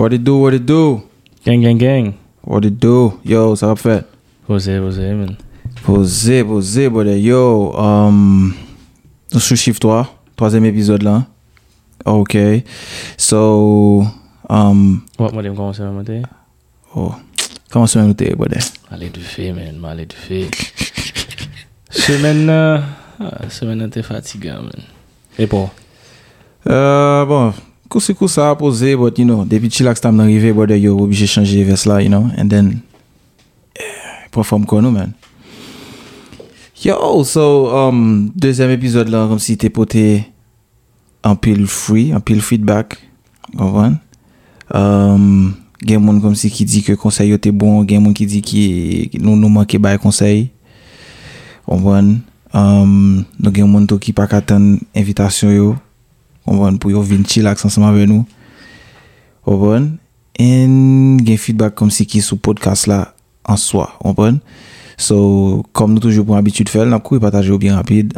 What it do, what it do? Gang, gang, gang. What it do? Yo, ça va fait? Posé, man. Posé, brother. Yo, sous-chiffre-toi. 3e épisode, là. OK. So, What, moi, comment ça va monter? Oh, comment ça va monter, brother? Allez, du fait, man. Allez, du fait. Semaine, t'es fatigué, man. Et bon? Bon. Cousa posé, but you know, depuis chillax time d'arriver, brother, yo obligé changer vers là, you know, and then perform kono, man. Yo, so 2e épisode là, comme si t'es poté un pile feedback, comprends? Gen moun comme si qui dit que conseil était bon, gen moun qui dit qui nous manquer bail conseil. Comprends? Nous gen moun qui pas attendre invitation yo. On va pour yo venir chillax ensemble avec nous. On va en gain feedback comme si qui sous podcast là en soi, on va. So comme nous toujours pour habitude faire, n'a courir partager bien rapide.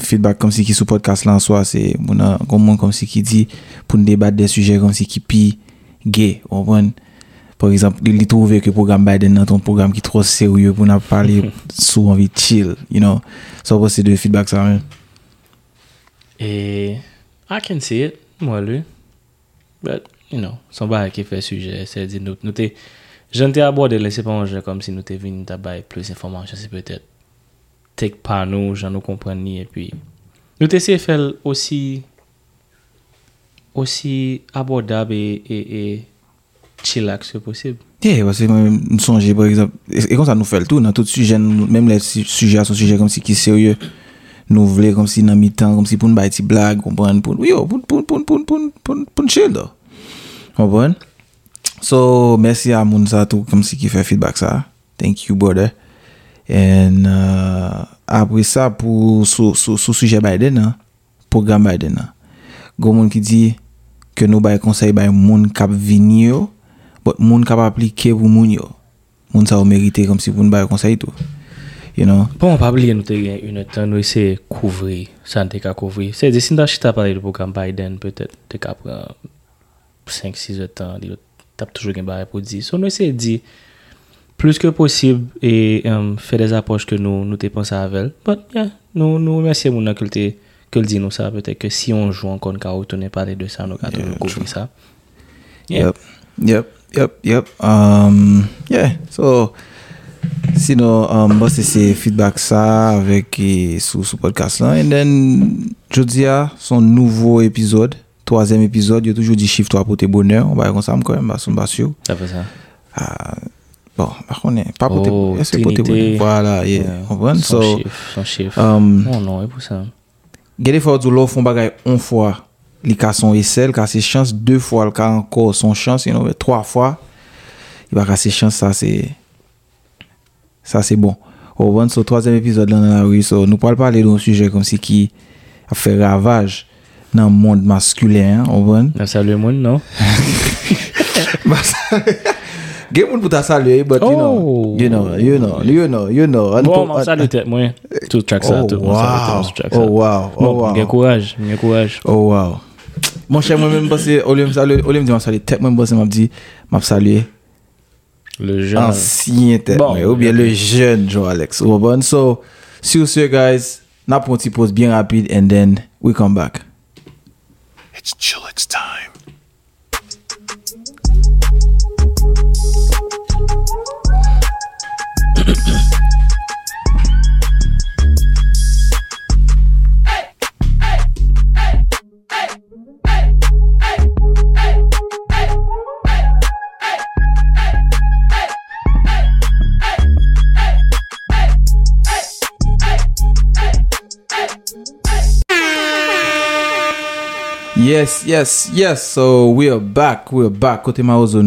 Feedback comme si qui sous podcast là en soi, c'est mon comme si qui dit pour débattre des sujets comme si qui pi gay, on va. Par exemple, il trouve que programme Biden dans ton programme qui trop sérieux pour n'a parler sous envie chill, you know. So c'est de feedback ça même. Et I can see it, moi lui. But, you know, son bail qui fait sujet, c'est dit nous t'es... Je ne t'ai abordé, laissez pas manger comme si nous t'es venu t'abailler plus d'informations, c'est peut-être... Take pas nous, j'en nous comprenne ni, et puis... Nous t'essayons de faire aussi abordable et chillax que possible. Yeah, parce que moi-même, nous songeons, par exemple... Et comme ça, nous faisons tout, dans tout sujet, même les sujets sont sujets comme si qui sérieux. Nous voulons comme si dans mi-temps, comme si pour nous faire des blagues, comprendre, pour chill, comprendre. So, merci à Mounsa tout comme si qui fait feedback ça. Thank you, brother. And après ça, pour sous sujet Biden, programme Biden, go monde qui dit que nous bail conseil bail monde cap venir, but monde cap appliquer pour monde yo. Monde ça mérité comme si pour nous bail conseil tout. You know. Bon, pas oublier nous te gain une temps nous essayer couvrir, ça te ka couvrir. C'est si nous t'as parlé du programme Biden peut-être te ka prendre 5-6 heures temps, t'as toujours gain barre pour dire. So nous essayer dire plus que possible et faire des approches que nous te penser avec. But yeah, nous remercier mon acculté que le dit nous ça peut-être que si on joue encore ka retourner parler de ça nous ka couvrir ça. Yep. Yeah, so sinon, bon, c'est feedback ça avec sous podcast là. And then, je dis à son nouveau épisode, 3e épisode, il a toujours dit chiffre 3 pour tes bonheurs. On va comme ça, quand même, on va sûr. Ça fait ça. Bon, par contre, pas pour tes bonheurs. Est-ce que pour tes bonheurs? Voilà, yeah. Comprends? Son chiffre. Non, et pour ça. Gardez fort du lot, font bagaille 1 fois. Les cas sont essais, casser chance 2 fois, le cas encore son chance, 3 fois. Il va casser chance, ça c'est. Ça c'est bon. Au moins, sur 3e épisode là dans la rue, so, nous parlons parler d'un sujet comme si qui a fait ravage dans le monde masculin, au moins. Salut le monde, non? Game monde pour ta saluer, but you know. Bon, on salue tête moi. Tout track ça, tout on salue tête ça. Oh wow. Bien courage. Oh wow. Mon cher moi-même passer au lieu de me saluer tête moi passer m'a dit m'a saluer. Le jeune ancien tête bon, ou bien le jeune Johalex. Bon, so see you soon, guys. N'a pas un petit pause bien rapide and then we come back. It's Johalex time. Yes. So we are back. Côté Mawozo,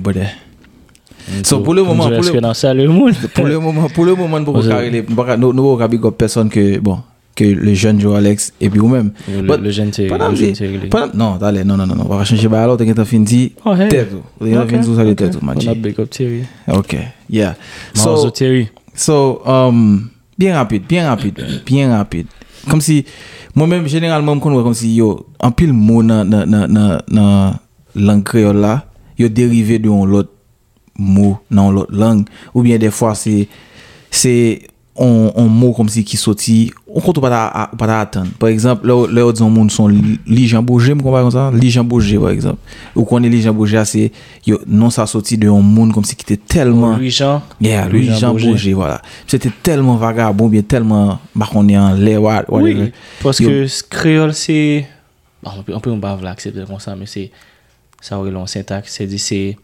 brother. So pour le moment, pour vous carrer les, nous pas big up personne que bon que le jeune Johalex et puis vous-même. Le jeune c'est. Non, allez, non. On va changer bah alors. T'es quand fin dit. Oh hey. T'es tout. Allez t'es tout. On a big up Thierry. Ok. Yeah. Mawozo Thierry. So bien rapide. Comme si moi-même généralement me connais comme si yo en pile mot langue créole là, yo dérivé de l'autre mot dans l'autre langue, ou bien des fois c'est on mot comme si qui sorti on compte pas attendre. Par exemple là disons monde sont li Jean Bourget, me compare comme ça, li Jean Bourget par exemple, ou connaît li Jean Bourget, c'est yo non ça sorti de un monde comme si qui était tellement Jean Bourget, voilà, c'était tellement vagabond, bien tellement bah on est en l'air, oui, parce que créole c'est on peut on bave là accepter comme ça, mais c'est ça aurait long syntaxe, c'est dit c'est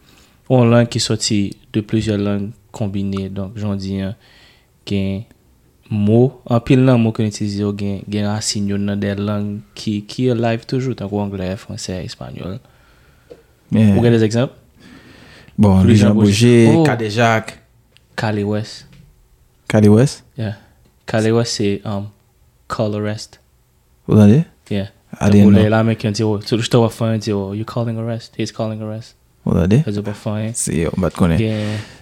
une langue qui sorti de plusieurs langues combinées, donc j'en dis gain mot en pile là mot qu'on utilise gain racine dans des langues qui est live toujours tant anglais, français, espagnol. Vous avez des exemples? Bon, les gens Bouger, Cadejac, Calewest. Calewest? Yeah. Calewest c'est colorist. Vous entendez? Yeah. Allez là mais quand tu je te vois faire tu you calling arrest, he's calling arrest. Vous entendez? C'est pas fun. C'est on va te connaître.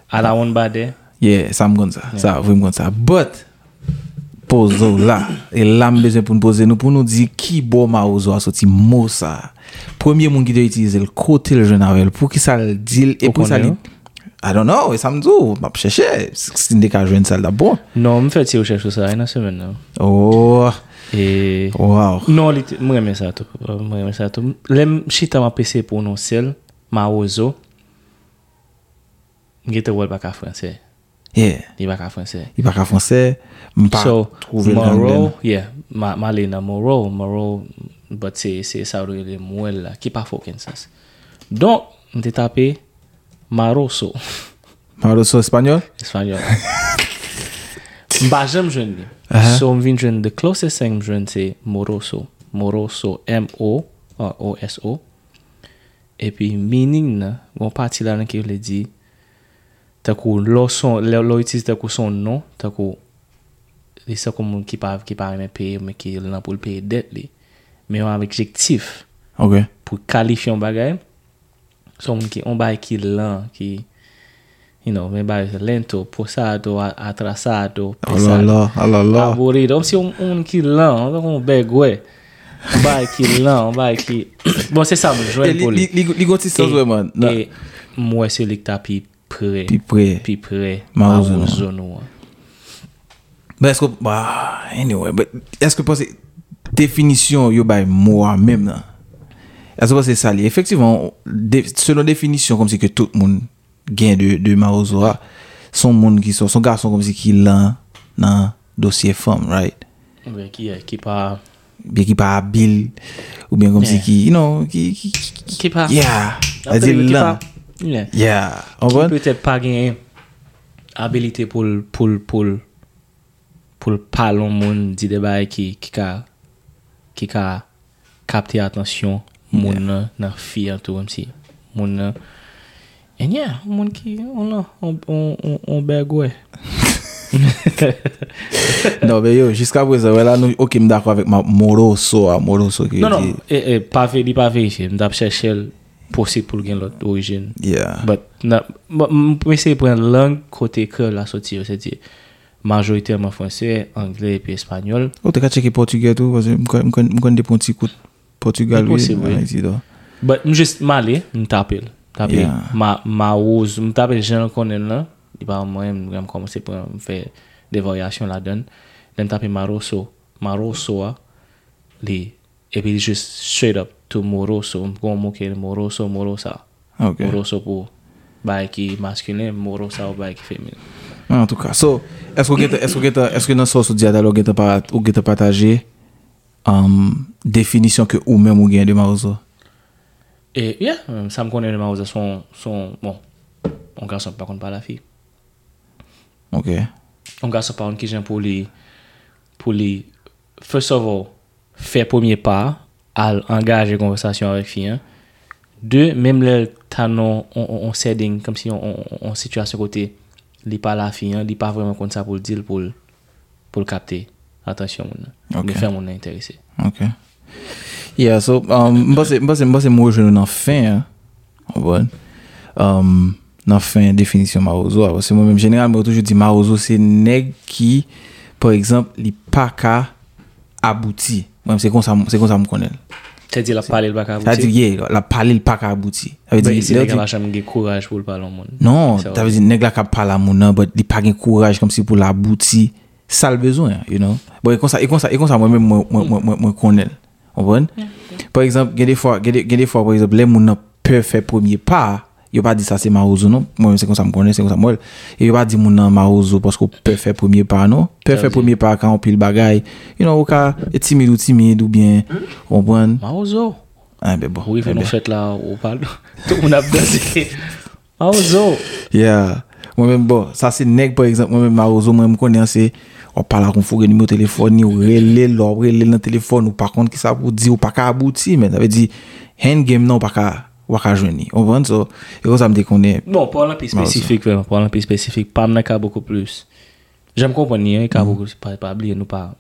À la one bad. Yeah, ça me gonne ça. Ça vraiment gonne ça. But pozo là et là me besoin pour nous poser nous pour nous dire qui bon Mawozo a sorti mot ça. Premier monde qui doit utiliser le côté le jeune avec pour qui ça le deal et pour ça li... I don't know, et ça me dou, m'a chercher c'est une déca jeune ça là bon. Non, me fait si recherche ça une semaine là. Oh et wow. Non, moi j'aime ça tout. Moi j'aime ça tout. L'aime chita m'a PC pour non seul Mawozo. Ngete wall pas français. Yeah. Il va qu'à français. So, Moreau, yeah. Malena Moreau, but c'est ça le mot là qui pas fucking sens. Donc, on t'a tapé Maroso. Maroso espagnol. Bah j'aime jeune. So, on vient jeune the closest thing jeune c'est Moroso. Moroso M O O S O. Et puis meaning là, on partit là qui veut dire t'as qu'on l'utilise t'as qu'on son nom t'as qu'on les ça comme qui parle même payer mais qui l'ont pour le payer dette les mais on a un objectif okay. Pour qualifier un bagage son qui on bail qui l'ont qui you know mais bail lento posado atrasado pesado aburrido si on qui l'ont on beg ouais bail qui bon c'est ça je vais pour les gotistes vraiment et moi c'est le tapis Puis près. Mawozo. Est-ce que pense définition yo by moi même là. Est-ce que c'est ça li? Effectivement, selon définition comme si que tout le monde gain de Mawozo son monde qui son garçon comme si qui là dans dossier femme, right? Qui pas habile ou bien comme si qui you know qui pas. Yeah. Dit là. Yeah. On peut-être pas gagner habilité pour parler au monde dit des bails qui a capté attention monde dans fille tout comme si monde et yeah monde qui on bergoué. Non mais yo jusqu'à présent là nous OK me d'accord avec Moroso qui non pas vérifié me t'a chercher possible pour gagner l'autre origine. Yeah. But mais c'est pour une langue côté que la sortie, c'est-à-dire majoritairement français, anglais et puis espagnol. Oh, tu as checké portugais tout parce que me connais des petits coups portugais ici là. But juste malais, me t'appelle Mawozo, me t'appelle Jean connais là, il va moi-même me commencer pour faire des variations là-dedans. Then t'appelle Mawozo les et puis juste straight up to Moroso, Morosa. Okay. Moroso pour baiki masculin, Morosa ou baiki féminin. En tout cas, so est-ce que dans source dialogue ou partager définition que ou même ou gain de Mawozo. Et yeah, ça me connaît de Mawozo son bon. On garçon pas contre pas la fille. OK. On garçon pas qui j'aime pour lui first of all, faire premier pas à engager conversation avec fille. Hein. Deux, même le tanon on setting comme si on situation côté li pas la fille, hein, li pas vraiment comme ça pour le dire pour le capter. Attention mon. Okay. Faire mon intéressé. OK. Yeah, so moi c'est moi je n'en fin. Hein. Bon. N'en fin définition Mawozo parce que moi même généralement toujours dis Mawozo c'est nèg qui par exemple li pas ka abouti. Moi c'est comme ça me connaît. T'as dit la parler le pas abouti. T'as dit la parler le pas abouti. T'as dit c'est nèg la jamais gen courage pour parler au monde. Non, t'as dit nèg la cap parler mon nan, but il pas gen courage comme si pour l'abouti, ça le besoin, you know. Bon, et comme ça moi connais. On voit. Par exemple, il y a des fois par exemple les mon nan peut faire premier pas. Yo pas dit ça c'est Mawozo non, moi c'est comme ça me connais, c'est comme ça moi. Et yo pas dit mon nan Mawozo parce qu'on peut faire premier pas non, peut faire premier pas quand on pile bagaille. You know, quand timide ou bien on prend Mawozo. Ah ben bon. Oui, on fait là on parle. On a dansé. Mawozo. Yeah. Moi même bon, ça c'est nèg par exemple, moi même Mawozo moi me connais c'est on parle qu'on fourre numéro téléphone ni relé dans téléphone ou par contre qui ça pour dire ou pas abouti mais ça veut dire hand game non pas Wakajoni. On vend ça. Et on s'amène qu'on est. Bon, pour un pays spécifique, vraiment. Pour un pays spécifique, pas m'en beaucoup plus. J'aime comprendre, hein, car beaucoup plus. Pas oublier, nous pas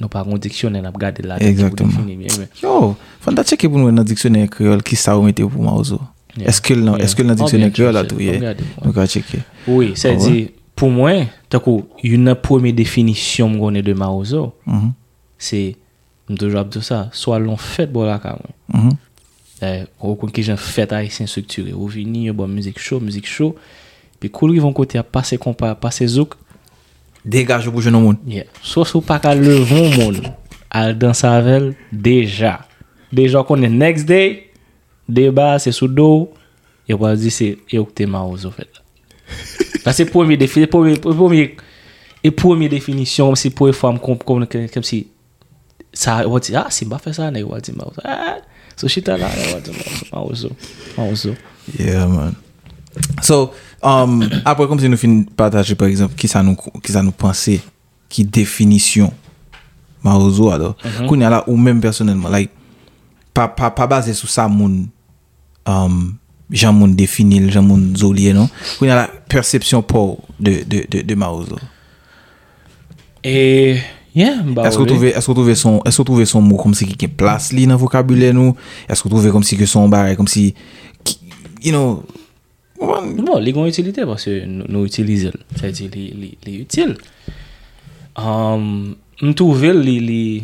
un dictionnaire à regarder là. Exactement. Yo, faut checker pour nous un dictionnaire créole qui ça remettait pour Mawozo. Est-ce que le dictionnaire créole là tout est. Donc à checker. Oui, c'est dit pour moi, tant qu'une première définition qu'on est de Mawozo, c'est toujours de ça, soit l'on fait pour la carrière. Au coin qui j'en fête haïtien structuré au venir bon musique show puis cool ils vont côté à passer compas passer zouk dégage pour jeune monde yeah sauf pas qu'à levon monde à danser avec déjà qu'on est next day débat c'est sous dos et on va dire c'est et octé Mawozo fait là c'est premier définition c'est pour femme comme si ça on dit ah c'est pas fait ça on va dire Mawozo so shit là Mawozo yeah man so après comme si nous fin partager par exemple qui ça nous penser qui définition Mawozo alors qu'on a là ou même personnellement like pas basé sur ça mon Jean mon définir Jean mon zolier non qu'on a la perception pour de Mawozo et yeah, bah est-ce qu'on trouvait son mot comme si qui a place li dans vocabulaire nous est-ce qu'on trouvait comme si que son barre comme si you know bon les grandes utilités parce que nous utilisons ça dit les utiles on trouvait les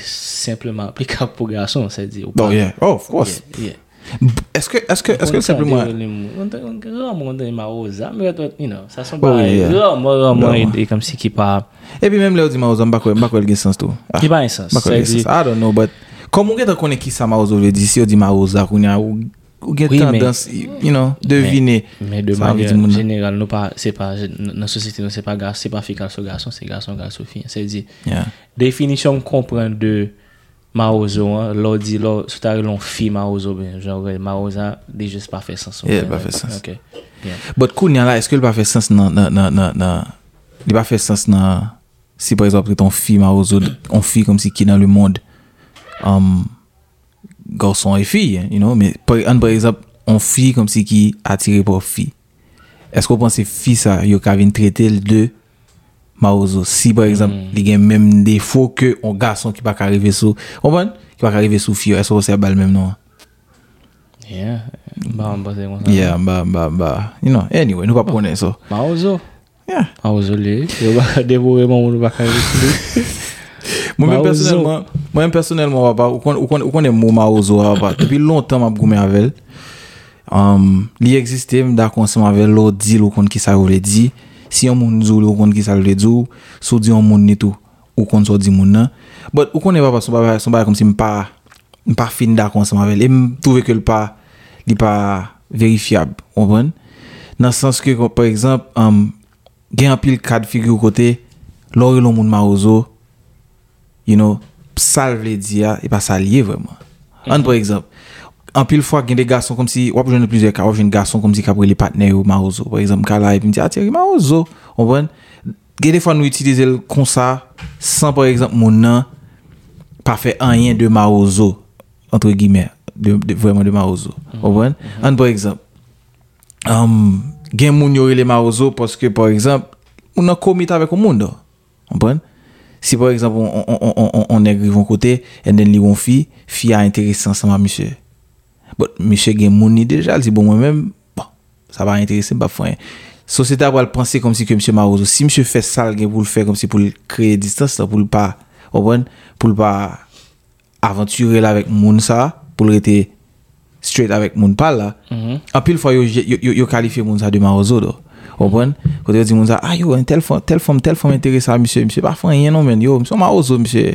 simplement applicable pour garçon ça dit oh yeah oh of course yeah. Est-ce que simplement ça sont pas comme si qui pas et puis même là on dit Mawozo pas quoi le sens tout qui pas un sens I don't know but comme on connaît qui ça Mawozo veut dire si on dit Mawozo on a tendance you know deviner mais de manière générale non pas c'est pas dans société non c'est pas fille garçon c'est garçon fille c'est dire définition comprendre de Mawozo, l'ordi, si tu as une fille Mawozo, genre Mawozo, des juste pas fait sens. Yeah, pas fait sens. Ok. Mais Kounia là, est-ce que le pas fait sens non, il pas fait sens non. Si par exemple ton fille Mawozo, on fille comme si qui est dans le monde, garçon et fille, you know, mais par exemple on fille comme si qui attiré par fille. Est-ce qu'on pense fille ça, yo ka vinn traiter de Mawozo si par exemple il y a même défaut que un garçon qui pas arriver sous qui va arriver sous fille est-ce que c'est bal même non yeah bah you know anyway nous pas prendre ça Mawozo yeah Mawozo les va dévorer mon pas arriver sous moi personnellement pas on est mon Mawozo pas depuis longtemps m'a goûté avec il existait d'accord avec l'autre dit ou qu'on qui ça voulait dire si on moun zou le kon ki sa le djou sou di on moun ni tout ou kon so di moun nan but ou connait pas son ba comme si m'pa fin d'accord ensemble avec et trouver que li pas vérifiable on prend dans sens que par exemple gen en pile cas de figure côté l'or le moun Mawozo you know ça veut dire et pas ça lié vraiment en par exemple en pile fois qu'il y a des garçons comme si ou jeune plusieurs cas ou jeune garçon comme si qu'a les partenaires Mawozo par exemple Kala et me dit ah tiens Mawozo on prend des fois nous utiliser le comme ça sans par exemple mon nom pas faire rien de Mawozo entre guillemets de vraiment de Mawozo on prend un par exemple gain mon yo les Mawozo parce que par exemple on a commis avec le monde on prend si par exemple on est grivon côté et then li on fille a intéressant ensemble monsieur bon monsieur gen mouni déjà dit bon moi même bon ça va intéresser pas faire société va le penser comme si que monsieur Mawozo si monsieur fait ça gen pour le faire comme si pour créer distance pour le pas comprendre pour le pas aventurer là avec moun ça pour rester straight avec moun parle là en pile fois yo qualifier moun ça de Mawozo do comprendre quand tu dis moun ça ah yo un telle forme intéressée à monsieur pas font rien non mais yo monsieur Mawozo monsieur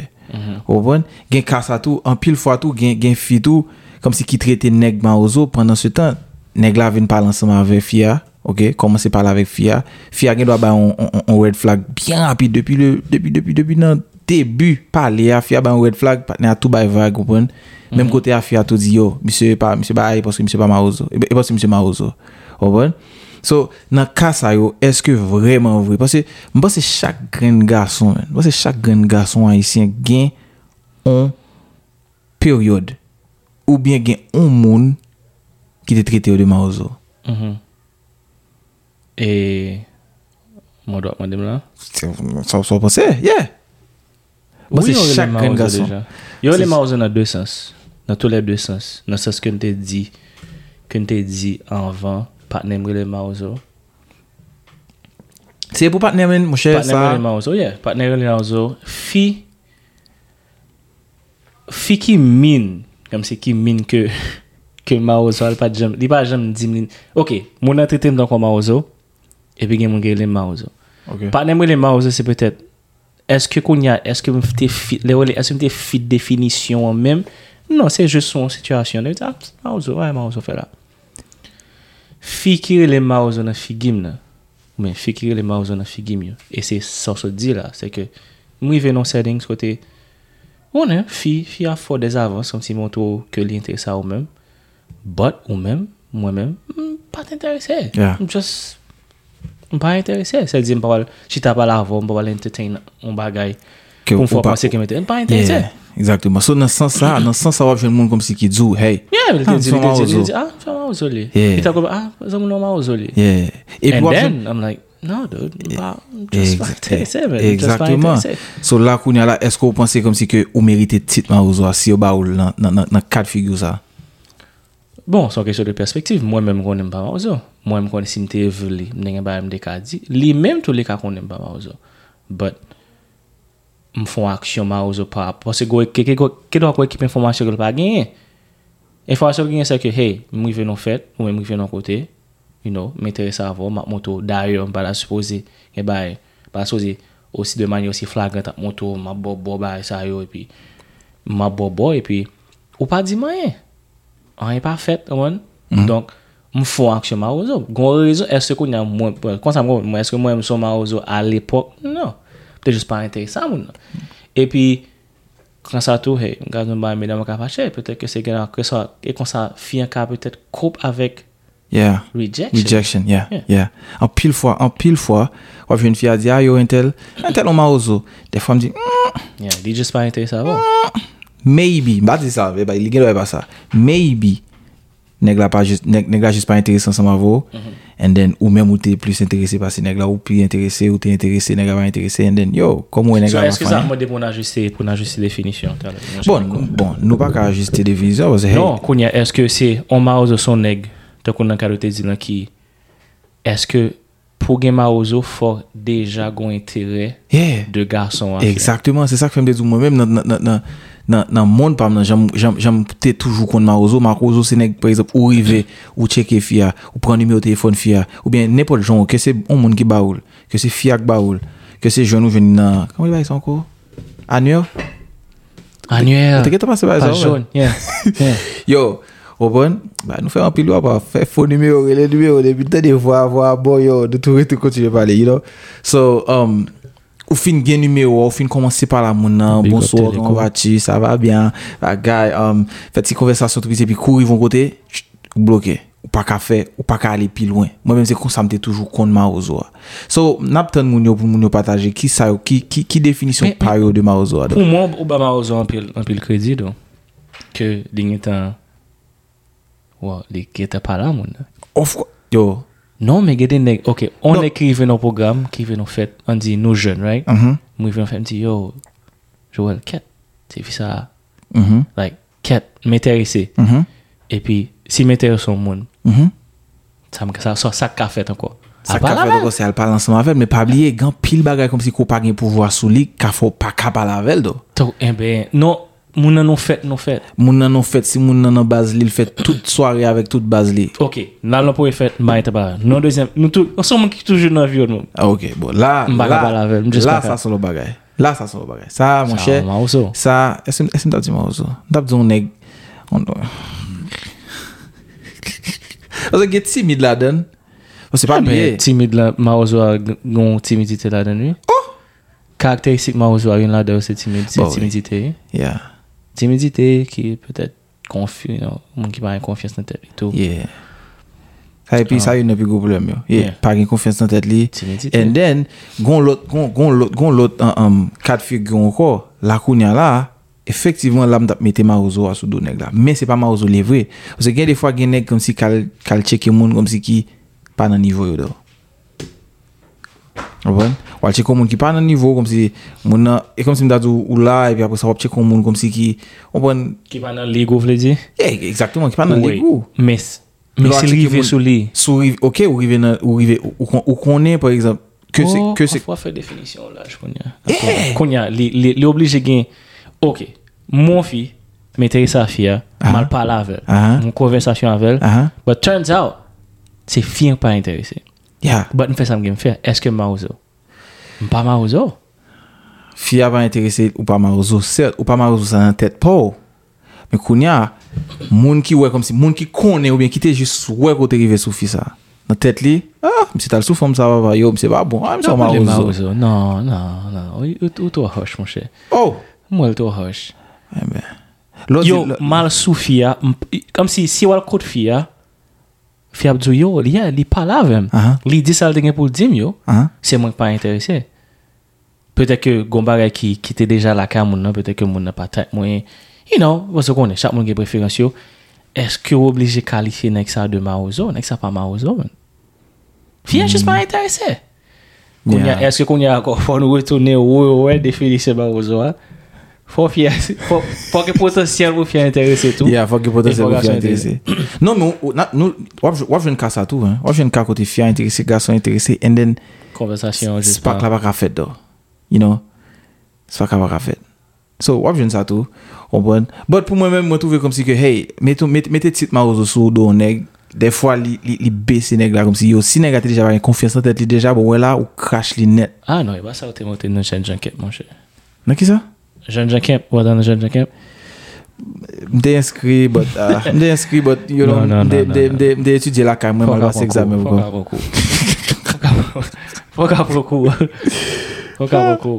comprendre gain casse tout en pile fois tout gain fi tout comme si qui traitait nèg Mawozo pendant ce temps nèg là vinn parler ensemble avec Fia. OK, commencer par avec Fia doit ba on red flag bien rapide depuis dans début parler à Fia ba on red flag partner tout ba va comprendre même côté à Fia tout dit yo monsieur ba parce que monsieur pas Mawozo et parce que monsieur Mawozo comprendre so dans cas ça yo est-ce que vraiment vrai parce que moi c'est chaque grand garçon haïtien gain on période ou bien gain un monde qui te traité de Mawozo. Et moi dois demander là ça passé yeah parce que oui, chaque garçon yo les Mawozo dans deux sens dans tous les deux sens dans sens que t'ai dit avant partner les Mawozo c'est pour partner mon cher ça partner les Mawozo fi qui mine comme c'est qui mine que Mawozo pas jamais dit OK mon entretien donc Mawozo et puis gagne les Mawozo. OK. Pas même les Mawozo c'est peut-être est-ce que est-ce que fit définition en même non c'est juste son situation de ça Mawozo ouais Mawozo fait là. Fikir les Mawozo na figim mais fikir les Mawozo na figim et c'est ça se dit là c'est que moi venons settings côté on est fi à fort des avances comme si mon tour que l'intéresse à eux-mêmes but ou même moi-même pas intéressé yeah. Just pas intéressé c'est dire pas si t'as pas la voix pas l'entertain on bagaille qu'on faut penser que m'était pas intéressé yeah, exactement so dans sens ça va jeune monde comme si qui dit hey yeah il dit ah ça va isolé il t'a comme ah ça mon normal isolé yeah et then I'm like no dude just pas intéressé exactement so là qu'on a là est-ce que vous pensez comme si que vous méritez titre Mawozo si au baoul dans quatre figures ça bon c'est une question de perspective moi-même qu'on n'aime pas Mawozo moi-même qu'on si m'était voulu n'ai pas des cas dit lui même tous les cas qu'on n'aime pas Mawozo but me font action Mawozo pas parce que que doit quoi équipe information que pas gagner information gagner c'est que hey moi venons fête ou même venons côté you know m'intéresse à voir ma moto d'ailleurs on pas supposer et ben pas supposer aussi de manière aussi flagrante moto ma bobo ba ça yo et puis ma bobo et puis ou pas dit rien on est pas fait donc me font action Mawozo grande raison est-ce qu'on a moins quand ça moi est-ce que moi me suis Mawozo à l'époque non peut-être juste pas intéressant et puis quand ça tourne regarde moi mesdames capache peut-être que c'est que ça et quand ça fait un cas peut-être coupe avec yeah rejection yeah en pile fois quand une fille a dit ah yo un tel on Mawozo des femmes dit yeah il juste pas intéressant maybe pas dit ça mais il gagne pas ça maybe nèg la juste pas intéressant ensemble à vous and then ou même ou t'es plus intéressé parce que nèg la ou plus intéressé ou t'es intéressé nèg la pas intéressé and then yo comment nèg la va faire est-ce que ça moi pour ajuster définition bon nous pas qu'à ajuster des viseurs parce que non konya est-ce que c'est on Mawozo son nèg tant qu'on a caroté dit là qui est-ce que pour gain Mawozo fort déjà gon intérêt de garçon exactement c'est ça que fait me dire moi-même dans monde par exemple j'aime t'es toujours contre Mawozo c'est nèg par exemple ou river ou checker fia ou prendre numéro téléphone fia ou bien n'importe genre que c'est un monde qui baoul que c'est fia qui baoul que c'est jeune ou venu dans comment il va ça encore annuel t'es pas jaune yeah yo au bon bah nous faire un pile ou pas faire faux numéro les numéros depuis tant de fois avoir bon yo de tout continuer parler you know so ou fin gain numéro ou fin commencer par la monna bonsoir comment vas-tu ça va bien la guy fait ces conversations tout et puis courir vont côté bloqué ou pas qu'à aller plus loin moi même c'est comme ça me toujours contre Mawozo so n'attend moun yo partager qui ça qui définition par yo de Mawozo pour moi ou ba Mawozo en pile crédit donc que digne temps wa les qui étaient pas là mon of yo non mais gade nèg OK on no. Écrivait nos programmes qui veut nous faire on dit nous jeunes right moi veut nous faire dit yo Joël cat c'est ça like cat m'intéresser et puis si m'intéresse au monde ça qu'a fait encore ça qu'a fait encore c'est elle parle ensemble avec mais pas oublier grand pile bagaille comme si qu'on pas gain pouvoir sous lui qu'a faut pas capable avec do donc eh ben non Moun nan non fête non fête. Moun nan non fête si moun nan base li fait toute soirée avec toute base li. OK, n'allons pour fête mais pas. Non deuxième, nous tous ensemble qui toujours dans environnement. Ah OK, bon là ça sont le bagage. Là ça sont le bagage. Ça mon cher. Ça est-ce que tu as dit Mawozo? D'ab don nèg on parce que timide la donne. C'est pas bien timide la Mawozo a une timidité la donne lui. Oh caractéristique Mawozo a une la donne c'est timidité. Yeah. Timidité qui peut-être confus monde qui pas confiance dans tête et tout. Yeah. Et puis ça il n'a plus gros problème. Yeah, pas confiance dans tête lui. And then gon l'autre quatre figures encore la kounya là effectivement là m't'a mettre Mawozo à sous do nèg là mais c'est pas Mawozo le vrai parce que des fois gen nèg comme si kal checker monde comme si qui pas dans niveau yo do. Bon, ou checker monde qui pas dans niveau comme si monde et comme si m'ta dou ou là et puis après ça on checker monde comme si qui on qui pas dans ligue vous dire. Yeah, exactement qui pas dans ligue. Mais c'est rivé sur lui. OK, ou rivé ou connaît par exemple que c'est faut faire définition là je connais. Connait les obligé gain. OK, mon fille m'intéresse sa fille mal parler avec mon conversation avec but turns out c'est fille pas intéressée. Yeah, but on fait ça me faire. Est-ce que Mawozo? Pas Mawozo. Fille pas intéressée ou pas Mawozo, certes ou pas Mawozo ça en tête pas. Mais kounya moun ki wè comme si moun ki connaît ou bien qui était juste wè côté rivé sou fi ça. Dans tête li, monsieur t'as sou forme ça va yo, monsieur pas bon. Monsieur Mawozo. Non. Ou toi hoche mon cher. Oh. Moi toi hoche. Eh ben. Yo mal sou fi comme si wal côté fi fiab du yo li pas là même li dit ça pour dire yo c'est moi pas intéressé peut-être que gombara qui était déjà la cam non peut-être que mon n'a pas tête moi you know parce qu'on est chaque monde qui préférence yo est-ce que obligé qualifier nèg ça de Mawozo nèg ça pas Mawozo man fiab juste pas intéressé est-ce que qu'on y a encore faut nous retourner ouais définir Mawozo faut que potentiel vous faire intéresser tout. Yeah, faut que potentiel vous faire intéresser. Non mais nous on vient cas ça tout hein. On vient cas côté fier intéressé garçon intéressé and then conversation juste pas là pas fait do. You know. C'est pas fait. So on vient ça tout. On bon. But pour moi même moi trouver comme si que hey, mettez titre Mawozo sous do nèg. Des fois li baisse nèg là comme si yo si nèg a déjà confiance en tête déjà bon là ou crash li net. Ah non, il va ça au monter dans chaîne Jean-Cap mon cher. Non qui ça? Jean Jacob. M'dé inscrit but you know they étudier la carrière moi pas examen beaucoup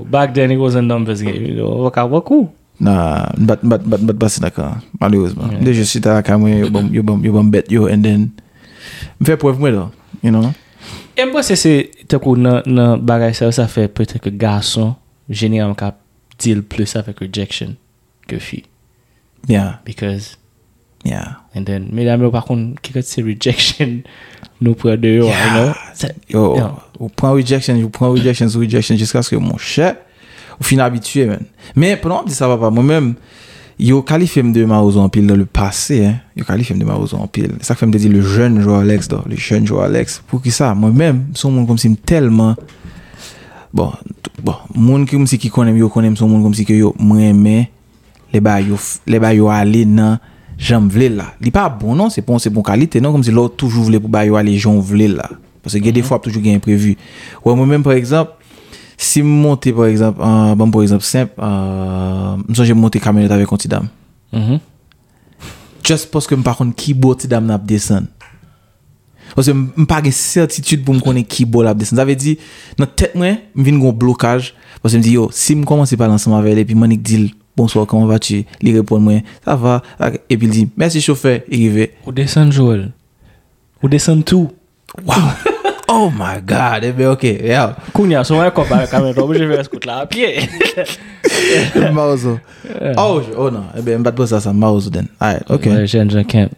back then it was a numbers game you know beaucoup nah but pas ça d'accord malheureusement dès je suis la carrière you bon bet you and then me fait preuve moi là you know et moi c'est t'écoute dans bagage ça fait peut-être que garçon généralement deal plus avec rejection que fille. Yeah. Because. Yeah. And then, mesdames, par contre, qui que c'est rejection, nous prenons de yo, you know? Vous prenez rejection, vous prenez rejection, jusqu'à ce que mon cher, vous finissez habitué, man. Mais pendant que ça va pas, moi-même, yo qualifié de Mawozo en pile dans le passé, hein. Yo qualifié de Mawozo en pile. Ça fait me dire le jeune Joalex. Pour qui ça? Moi-même, son monde comme si me tellement. Bon, moun ki msi ki konem son moun comme si que yo m'aimer les ba yo aller nan j'aime vle là. Li pas bon non, c'est bon qualité non comme si l'autre toujours vle pour ba yo aller j'aime vle là parce que des fois toujours gain imprévu. Ouais moi même par exemple si monter par exemple simple j'ai monté camionnette avec une dame. Just parce que par contre qui beau ti dame n'a descend. Parce que je n'ai pas de certitude pour me connaître qui est la descente. Ça veut dire, dans tête, je viens un blocage. Parce que je me dis, si je commence par l'ensemble avec elle, et puis je dis, bonsoir, comment vas-tu? Il répond, ça va. Et puis il dit, merci chauffeur, il arrive. Ou descend, Joel. Ou descend tout. Wow! Oh my God! Eh bien, ok. Yeah. Kounia, si on va comparer quand même, je vais écouter là à pied. Mawozo. Oh non, eh bien, je ne vais pas ça, ça Mawozo. Alright, ok. Je ne camp.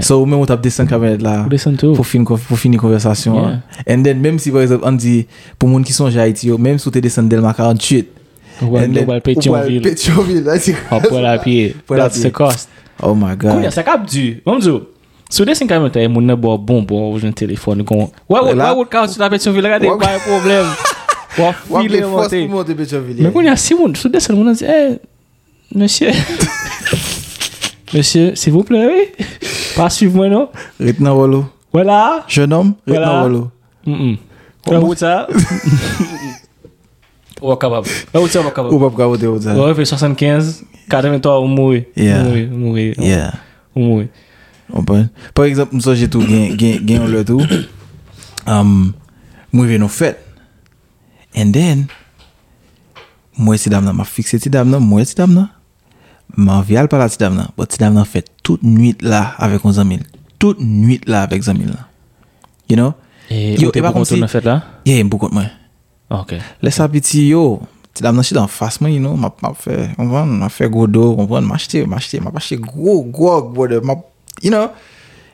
So, même on tape descend quand même là. Descend tout. Pour finir conversation. Yeah. And then, même si par exemple, on dit, pour les gens qui sont à Haïti, même si tu descends Delma 48, ou à Pétionville. Pour la pied. That's the cost. Oh my God. Kounia, ça cap du. Bonjour. So des cinq minutes mon na bon au téléphone gon ouais quand tu t'appelles sur ville regardez pas de problème. Wa file monter. Mais qu'on y a Simon, so des cinq minutes Monsieur, monsieur, s'il vous plaît, oui. Pas suivre-moi, non? Ritnarolo. Voilà. Jeune homme, Ritnarolo. Comment ça? Ou capable. Ou ça, capable. Ou capable de ça. On fait 75, 43, on mourit. Mourir. On mourit. Par exemple, moi, j'ai tout gagné le tout. Moi, j'ai nos fêtes. And then, moi, si dame, m'a fixé, si dame, moi, si dame, m'a vial par la si dame, mais si dame, fait toute nuit là avec 11 000. Toute nuit là avec 11 000. You know? Et tu es pas content de la fête là? Yeah, beaucoup de moi. Ok. Laisse à petit yo. Si dame, je suis dans face, moi, you know, m'a fait gros dos, m'a acheté gros, you know?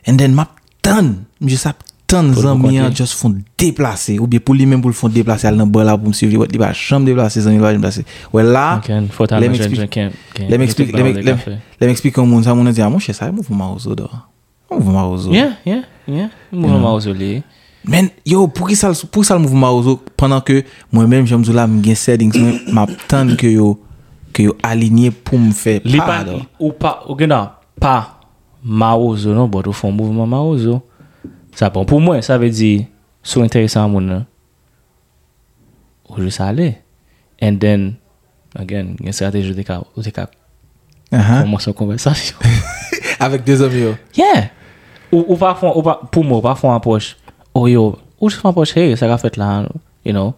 And then, m'a tan, je sais tant d'amis juste font déplacer ou bien pour lui-même pour le font déplacer à l'endroit là pour me suivre il va jamais déplacer amis va déplacer ouais là les m'explique comment ça mon dit ah mon cher ça mouvement Mawozo yeah mouvement Mawozo là mais yo pour ça le mouvement Mawozo pendant que moi-même j'aime là me gain settings m'attendre que yo aligné pour me faire pas ou pas ou gna pas Mawozo non bon font mouvement Mawozo. Ça bon pour moi, ça veut dire sont intéressant mon là. Où je salé. And then again, une stratégie de cas ou cas. Commence une conversation avec des amis. Yeah. Ou pas pour moi, pas font approche. Oh yo, ou je fais approche, ça va fait là, you know.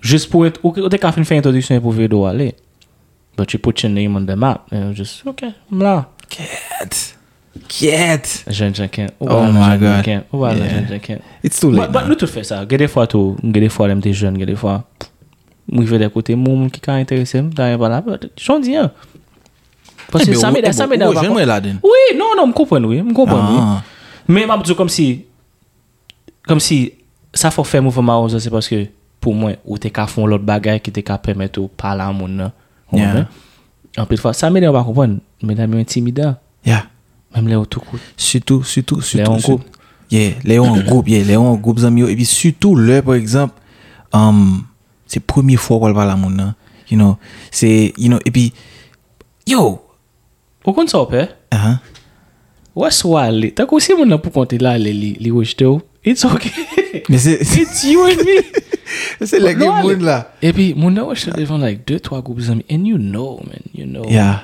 Juste pour être ou de cas faire introduction pour vidéo aller. But you put your name on the map and just okay, là. Get. Jeune, oh my god. Voilà, jeune. It's too late. But nous tout fait ça. Des fois même des jeunes, des fois moi je vais côté mon qui est intéressé, d'ailleurs voilà, j'en dis rien. Parce que ça m'aide d'avoir. Oui, non, me comprends. Mais m'a dit comme si ça faut faire mouvement c'est parce que pour moi ou t'es qu'à font l'autre bagaille qui t'es qu'à permettre ou parler à mon. En plus de fois ça m'aide d'avoir comprendre, mesdames intimidant. Yeah. Même les autres couples. Surtout. Les gens en groupe, amis. Et puis surtout, là, par exemple, c'est la première fois qu'on va la monde. You know, c'est, you know, et puis, yo! Au compte ça, père? Ouais, soit allé. T'as qu'au si mon pour compter là, les rejetés. It's okay. Mais c'est. It's you and me. C'est les gens là. Et puis, mon nom, je suis devant, like, 2-3 groupes d'amis. And you know, man. You know. Yeah.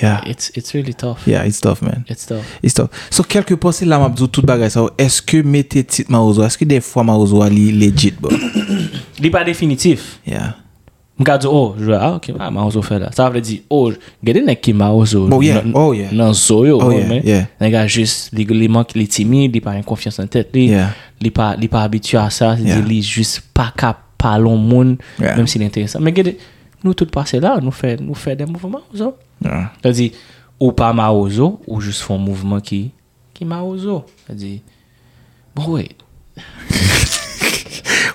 Yeah, it's really tough. Yeah, it's tough, man. So quelque part c'est la m'a dit toute bagarre ça. Est-ce que mettez titre Mawozo? Est-ce que des fois Mawozo ali legit bon? Li pas définitif. Yeah. M'ka dit oh, je OK, Mawozo fait là. Ça veut dire oh, gade nek ki Mawozo. Oh yeah. Non soyo mais. Les gars juste légalement qu'il est timide, il pas une confiance en tête, il pas habitué à ça, il juste pas capable parler au monde même s'il est intéressant. Mais gade nous tout passer là, nous fait des mouvements Mawozo. Yeah. C'est-à-dire, ou pas Mawozo, ou juste font mouvement qui Mawozo. C'est-à-dire, bon, ouais.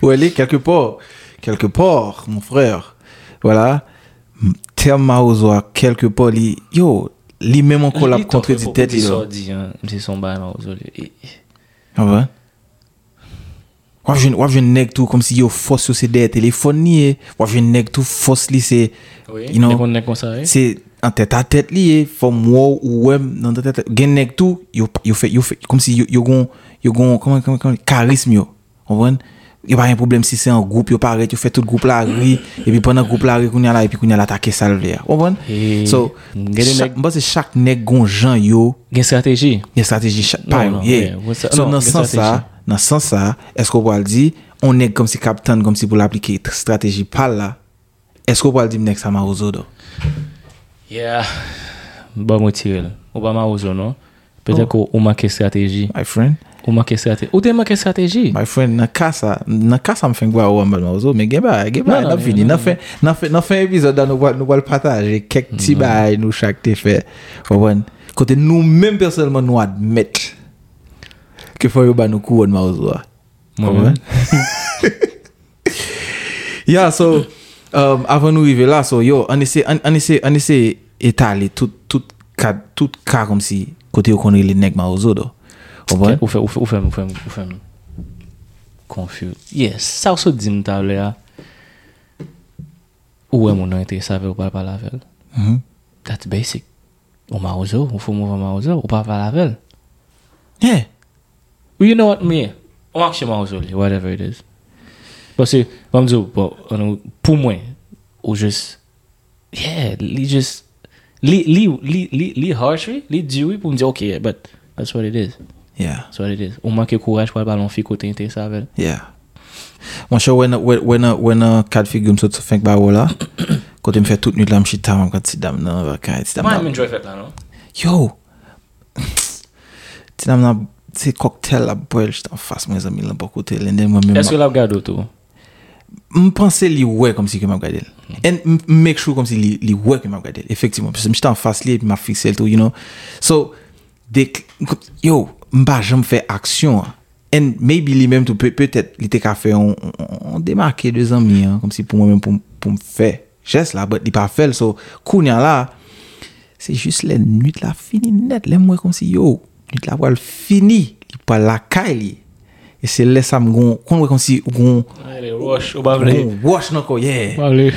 Ouais, quelque part, mon frère, voilà, terme Mawozo à quelque part, yo, lui même encore la contredit tête. C'est son bail Mawozo. Ah ouais? Ou je nèg tout comme si yo force sur ses des téléphones liés, ou je nèg tout force lycée. Oui, you know, c'est en tête à tête lié, forme wow ou web dans tête. Gen nèg tout, yo fait comme si yo gon comment charisme yo. On voit, y a pas un problème si c'est en groupe, yo paraît, yo fait tout groupe là ri et puis pendant groupe là ri qu'on y a l'attaquer salver. On voit. So, chaque nèg gon Jean yo, gen stratégie chaque pas. So dans sens ça, est-ce qu'on va le dire, on est comme si captain comme si pour l'appliquer stratégie par là. Est-ce qu'on va le dire next à Mawozo? Yeah. Bon motif. On va Mawozo non. Peut-être qu'on manque stratégie. My friend. On manque stratégie. My friend, na casa me fait voir au Mawozo, mais geba, n'a fini, n'a fait épisode dans nous va le partager quelques petits bail nous chaque te fait. Comprendre. Côté nous même personnellement nous admettre que faut yo ba nous couronne Mawozo. Moi. Yeah, so avant nous arriver là, so yo, on essaie étaler tout cas comme si côté qu'on est les nèg Mawozo. OK, ou fait confus. Yes, ça aussi dit m'table là. Ouais, mon nom était ça veut pas parler avec. Mm-hmm. That's basic. Ou Mawozo, ou faut move Mawozo, ou pas Valavel. Yeah. Well, you know what, me, on va chez Mawozo, whatever it is. Parce que, comme je dis, pour moi, ou juste, yeah, li just, li harsh, li dure pour me dire, okay, but that's what it is. Yeah. That's what it is. Ou manque courage pour le ballon fi côté intérêt ça avec. Yeah. Mon cher, when quatre figures me sortent 5 barreaux là, quand me fait toute nuit là, me chita, me quand dame non, vacances, dame. Moi, je m'enjoy fait là, non? Yo. Tu dame là, c'est cocktail la boîte, je t'en fasse mes amis là pour côté, l'endem moi même. Est-ce que la regarde autour? Me penser li ouais comme si que m'a regardé. And make sure comme si li ouais que m'a regardé. Effectivement, parce que je t'en fasse li et m'a fixé tout, you know. So yo, m'pas jamais fait action. And maybe lui-même tout peut-être il était qu'à faire on démarquer deux amis hein, comme si pour moi-même pour me faire geste là, but il pas fait so kounya là c'est juste les nuits là fini net les moi comme si yo nuit là voile fini il pas la caille et c'est laisse ça me gon comme si gon rush au bavé rush non quoi yeah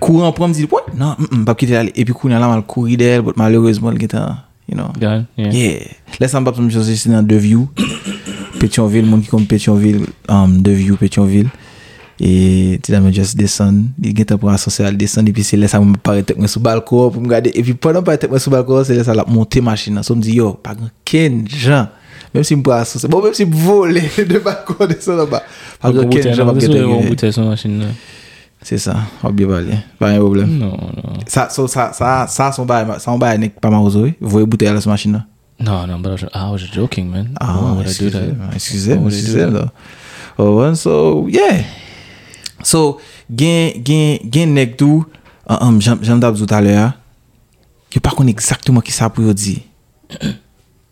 courant pour me dire ouais non pas quitter aller et puis kounya là mal courir d'elle but malheureusement il était you know yeah, yeah. Laisse ça me pas me chercher dans deux view Pétionville, mon qui comme Pétionville, de view Pétionville. Et tu dois juste descendre, il gagne pour associer à descendre et puis c'est laisse ça me paraître moi sous balcon pour me garder et puis pendant pas être moi sous balcon, c'est laisse la monter machine. Ça me dit yo, pas grand ken gens. Même si me pour associer, bon même si voler de balcon descendre en bas. Pas grand ken gens va péter son machine. C'est ça, on bien parler. Pas un problème. Non, non. Ça son bail n'est pas Mawozo. Vous voyez bouteille à la machine là. No, but I was joking, man. Why would I do that? Excuse me, though. Oh, so yeah. So gain nek do j'en d'abzou tout à l'heure. Yo pas connait exactement qui ça pour yo dire.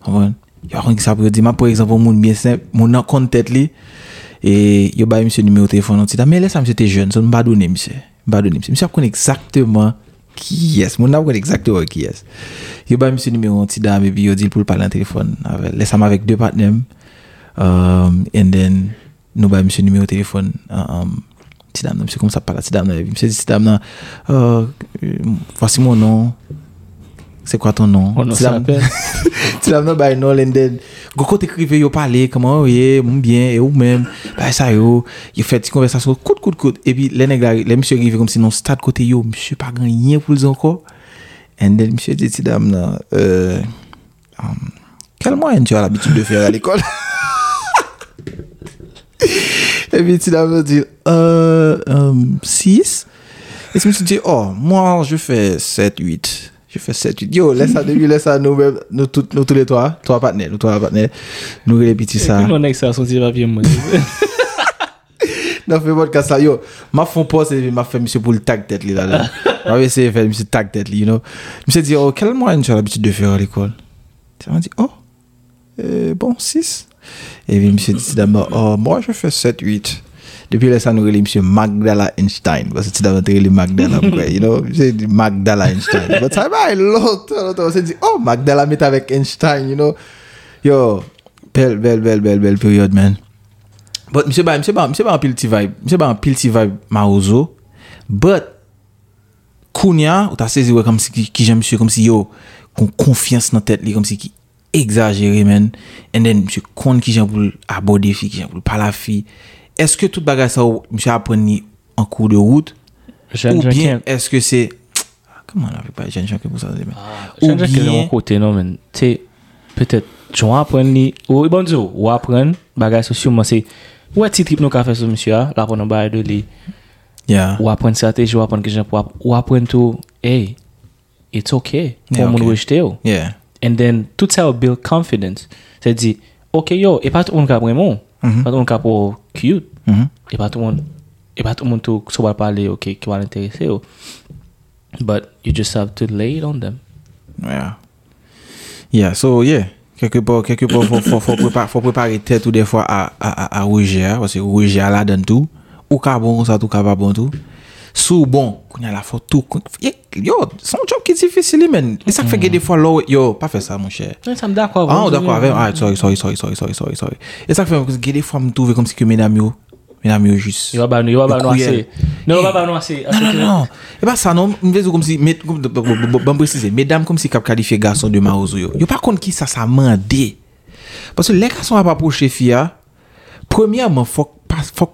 Comprendre? Yo connait ça pour yo dire, moi par exemple mon bien simple, mon en compte tête li et yo ba monsieur numéro téléphone on dit mais laisse ça monsieur était jeune, ça me pas donner monsieur. Pas donner monsieur. Monsieur connait exactement qui est mon nom exactement qui est yo ba monsieur numéro anti dame et puis yo dit pour parler en téléphone avec laisse ça avec deux partenaires and then nous ba monsieur numéro téléphone petit dame monsieur comme ça parler petit dame monsieur dit dame voici mon nom c'est quoi ton nom petit dame petit dame ba non and then go côté écrivez yo parler comment oui mon bien et ou même bah ça yo fait conversation coûte et puis les nègres les monsieur arrive comme si non stade côté yo monsieur pas grand rien pour les encore. Et then monsieur dit dame là quel moyen tu as l'habitude de faire à l'école? Et puis tu dame dit 6 et monsieur dit oh moi je fais 7-8. Yo, laisse ça nous tous les trois partenaires, nous trois partenaires. Nous répétons ça. Nous on est ça son petit papier moi. Non, fais podcast ça yo. Ma font pas c'est ma fait monsieur pour le tag tête là. On va essayer faire monsieur tag tête, you know. Monsieur dit oh, quel moyen tu as l'habitude de faire à l'école? Tu m'as dit oh. Bon 6. Et puis monsieur dit d'abord oh, moi je fais 7-8. Depuis là, ça nous relève monsieur Magdala Einstein. Parce que tu devais te Magdala, you know? J'ai dit Magdala Einstein. Mais ça va, l'autre, c'est dit, oh, Magdala met avec Einstein, you know? Yo, belle période, man. But, monsieur ba un pilti vibe. Monsieur ba un pilti vibe Mawozo. But, Kounia, ou t'as saisi, ouais, comme si, qui j'aime monsieur, comme si, yo, qu'on confiance dans tête, comme si, qui exagéré, man. And then, monsieur, qu'on qui j'aime pour aborder fille, qui j'aime pour parler fille. Est-ce que tout bagage ça monsieur apprenni en cours de route ou bien est-ce que c'est comment on avait pas jeune gens que vous savez ou bien côté non mais c'est peut-être j'en apprenni ou bonjour ou apprendre bagage socialement c'est ouais petit trip nous qu'a fait ce monsieur là pour nous bailler de lui ou apprendre stratégie ou apprendre que gens pour ou apprendre tout hey it's okay pour mon rejeter yeah and then tout ça build confidence c'est dit OK yo et pas tout on vraiment pas tout on pour cute et pas tout le monde tout ça va parler OK qui va l'intéresser but you just have to lay it on them yeah so yeah quelque part faut préparer tête ou des fois à roger parce que roger là dans tout ou ca bon ça tout ca pas bon tout sous bon qu'on a la photo yo son job qui est difficile man et ça fait que des fois là yo pas faire ça mon cher ça me d'accord d'accord avec sorry et ça fait que des fois me trouver comme si que mesdames yo mesdames et juste il va pas il va pas noyer non va pas noyer non et pas ça non me veux comme si bon préciser mesdames comme si cap qualifier garçon de Mawozo yo pas compte qui ça ça mandé parce que les garçons va pas approcher fia premièrement faut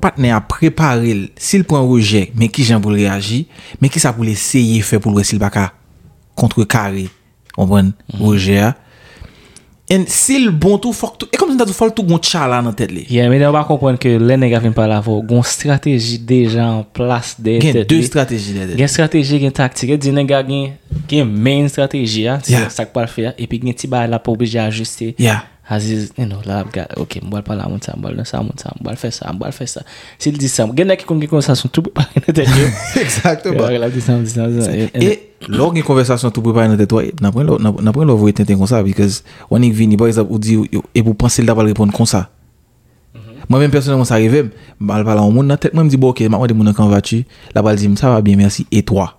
partenaire préparer s'il prend rejet mais qui j'en pour réagir mais qui ça pour essayer faire pour le s'il pas ca contre carré on prend rejet et s'il bon tout faut et comme ça faut tout bon chala dans tête là mais on va comprendre que les nèg vient pas là faut une stratégie déjà en place des têtes il y a deux stratégies là il y a stratégie et tactique des nèg gagne main stratégie c'est ça qu'on va faire et puis gagne petit bail là pour obliger à ajuster Aziz, you know, là, ok, on va parler à mon temps, on va faire ça, on va faire ça. S'il dit ça, il y a des conversations tout préparées dans tes yeux. Exactement. Et lorsqu'il y a une conversation tout préparée dans tes yeux, n'après l'ouvre et t'entends comme ça, parce qu'on est venu, par exemple, on dit, et vous pensez qu'il va répondre comme ça. Moi-même, personnellement, ça arrive, je parle à un monde dans tête, moi, je me dis, bon, ok, maman, de mon quand vas-tu? La balle dit, ça va bien, merci, et toi?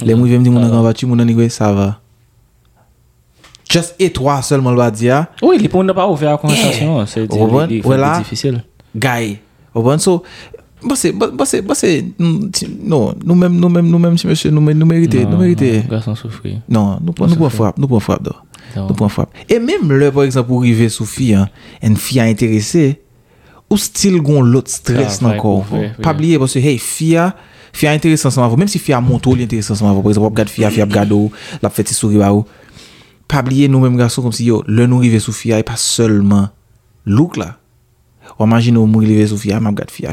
Les gens viennent me dire, mon quand vas-tu? Mon ami, ça va. Juste et toi seulement va dire oui les pour ne pas ouvrir la conversation c'est difficile guy au bon so c'est non nous-mêmes monsieur nous mériter garçon souffrir non nous pas frappe et même le par exemple pour arriver sous fille une fille intéressée ou style gon l'autre stress encore pas oublier parce que hey fille intéressante ensemble même si fille monto l'intéressant ensemble par exemple regarde fille gado la fait sourire ba ou pas oublier nous-mêmes garçons comme si yo le nous river sous fia et pas seulement look là on imagine nous river sous fia m'a regarde fia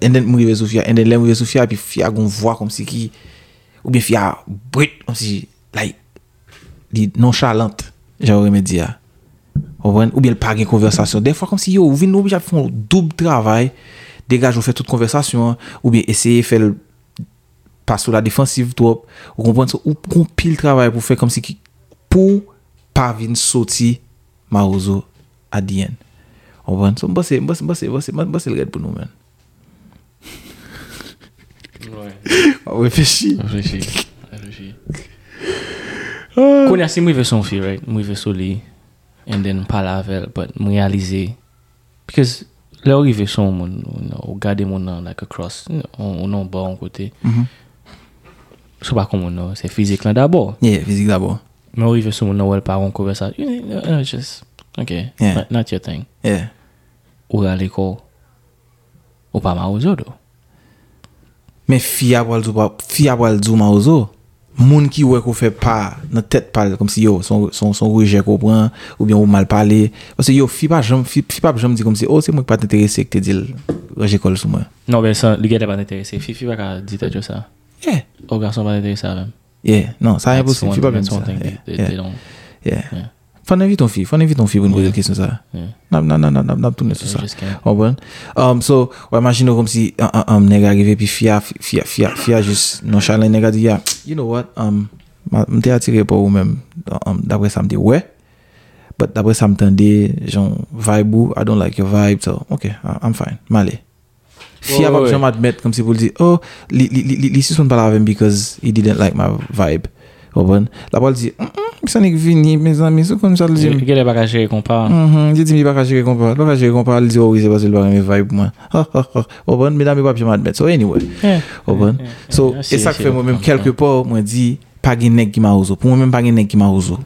et then nous river sous fia et then les river sous fia puis fia gon voix comme si qui ou bien fia brut comme si like dit nonchalante j'aurais me dire ou bien pas gain conversation des fois comme si yo vinn obligé font double travail dégage on fait toute conversation ou bien essayer faire pas sur la défensive trop ou comprendre ou compile travail pour faire comme si qui pour pas venir sortir Mawozo à Dien. On va ensemble bosser le gars pour nous même. Ouais. On réfléchit. Connais si moi veut son fille, right? Moi veut soli and then parler avec elle but me réaliser because là où il veut son monde, on garde mon like across, on en bas en côté. C'est pas comme on c'est physique là d'abord. Yeah, physique d'abord. Mais oui, je suis mon Noël par un conversation. You know, just okay, yeah. not your thing. Yeah. Ou à l'école, ou pas Mawozo. Mais fiable du Mawozo. Moun qui ouais qu'on fait pas, notre tête parle comme si yo son rejet qu'on prend ou bien ou mal parler. Parce que yo fi pas jamais dit comme si oh c'est moi qui pas t'intéressé que te dit rejet colle sur moi. Non mais ça, le gars n'est pas intéressé. Fi pas dit déjà ça. Yeah. Au garçon pas intéressé même. Yeah, non, ça est possible. Tu peux pas mettre son thing. Yeah. Faut inviter ton fils pour nous poser des questions ça. Non, tout n'est sur ça. Oh bon. So, on imagine comme si nèg arrivé puis fia juste nonchalant nèg dit ya. You know what? M'était attiré par vous-même. D'après ça me dit ouais. But d'après ça me tendait genre vibe ou I don't like your vibe so okay, I'm fine. Malé. Fia va jamais admettre comme si vous le dites oh li si son parler avec me because he didn't like my vibe ou bon la parole dit ça n'est venu mes amis c'est comme ça le dit il est pas caché compare il dit il pas caché compare il dit oh oui c'est parce qu'il pas mes vibe moi ou bon mesdames et pas jamais admettre so anyway ou bon so et ça fait moi même quelque part moi dit pas gain nèg qui Mawozo pour moi même pas gain nèg qui Mawozo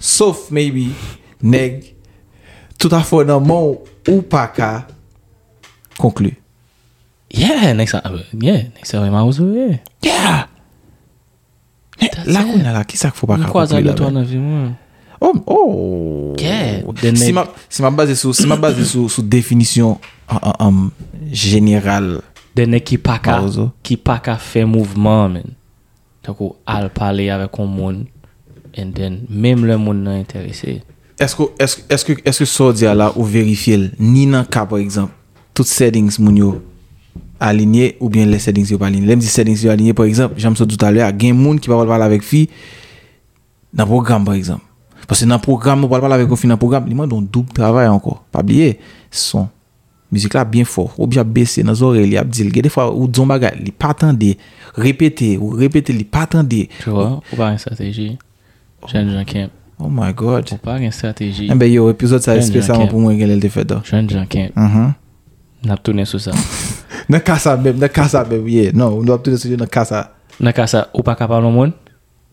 sauf maybe nèg tout à fait normal ou pas qu'à conclure. Next time, Mawozo. Yeah. La qu'on a là, qui ça qu'il faut pas qu'à conclure là. Oh. Yeah. Si ma base sur définition générale. De ne qui pas qu'à faire mouvement man. Donc al parler avec un monde and then même le monde n'est intéressé. Est-ce que ça dit là ou vérifier ni dans cas par exemple toutes settings moun yo aligné ou bien les settings yo pas aligné. L'aime dit settings yo aligné par exemple, j'aime ça tout à l'heure, gain moun qui va parler avec fille dans programme par exemple. Parce que dans programme on parler avec fille dans programme, il demande un double travail encore. Pas oublier son musique là bien fort, ou bien baisser dans oreille, il dit des fois ou don bagage, il pas attendé, répéter ou répéter, il pas attendé. Tu vois, ou pas une stratégie. Jeune gens qui Oh my God. Ou pas une stratégie. Eh ben yo, épisode ça spécialement pour moi qu'elle était faite là. Jeune Jean Kemp. N'a tourné sur ça. Na casa beb. Yeah, non, on doit tourner sur na casa ou pas capable au monde.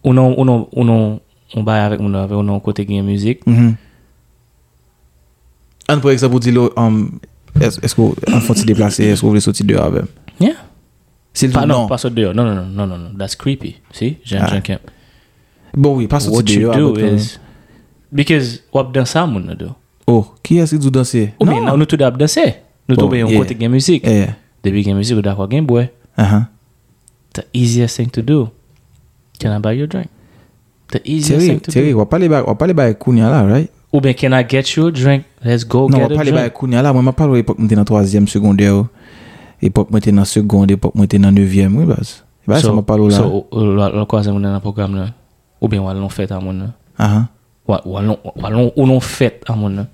Ou non, on va avec on côté gain musique. Un pour exemple dit est-ce qu'on faut se déplacer, est-ce qu'on veut sortir dehors avec. Yeah. C'est pas non, pas sortir dehors. Non, that's creepy. See? Jean Kemp. Bon oui, pas sortir dehors. What you do is because wap danser mon là. Oh, qui est-ce qui danser? Non, nous tout d'ab danser. Nous tombons en côté gain musique. Depuis gain musique ou d'accord gain boy. The easiest thing to do. Can I buy you a drink? The easiest thing to do. Terry, on va parler Kounia là, right? Ou bien, can I get you a drink? Let's go get a drink. Non, on va parler de Kounia là. Moi, je parle de l'époque où j'étais dans 3e secondaire, l'époque où j'étais dans 2e, l'époque où j'étais dans 9e. Oui, bah, ça m'a parlé là. So, le croisement dans le programme là. Ou bien, on l'a fait à mon nom. Ou l'on fait à mon nom.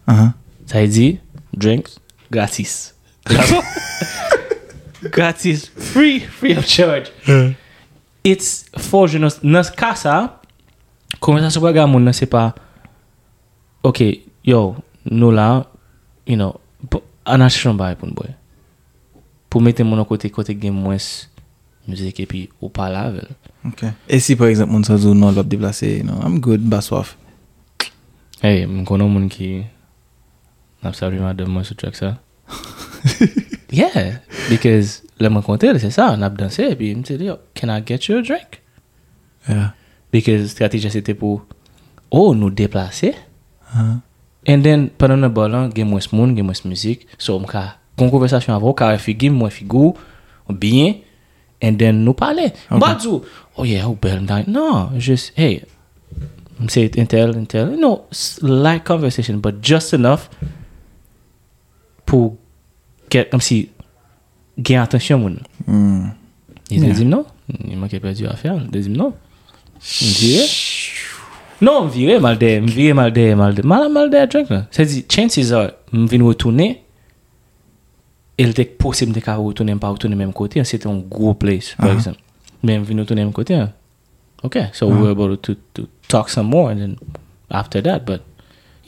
Ça veut dire, drinks gratis. Gratis. Free of charge. It's for you. Dans ce cas ça, conversation avec mon nom, c'est pas... OK, yo, nous là, you know, on a chambé pour nous. Pour mettre mon côté game moins musique et puis au pas là. OK. Et si par exemple mon sazou non l'a déplacé, non, I'm good, bas soif. Hey, mon connait mon qui n'a pas vraiment de moi sur track ça. Yeah, because le mon compter c'est ça, on a dansé et puis me dit yo, can I get you a drink? Yeah. Because stratégie c'était pour nous déplacer. And then pendant le ballon, il y a moins de monde, il y a moins de musique. So, on a une conversation avec vous, car il y a moins de figures, bien, and then nous parler. Badzou, oh yeah, oh belle night. Non, just, hey, c'est intel. No, light conversation, but just enough pour get, comme si, gain attention. Il dit non, il m'a perdu à faire. Il dit non. Il dit non, je virais mal de drink là. C'est-à-dire, chances are, je viens retourner, et il est possible de retourner, pas retourner même côté, c'était un gros place, par exemple. Mais je viens retourner même côté. OK, so we're able to talk some more, and then after that, but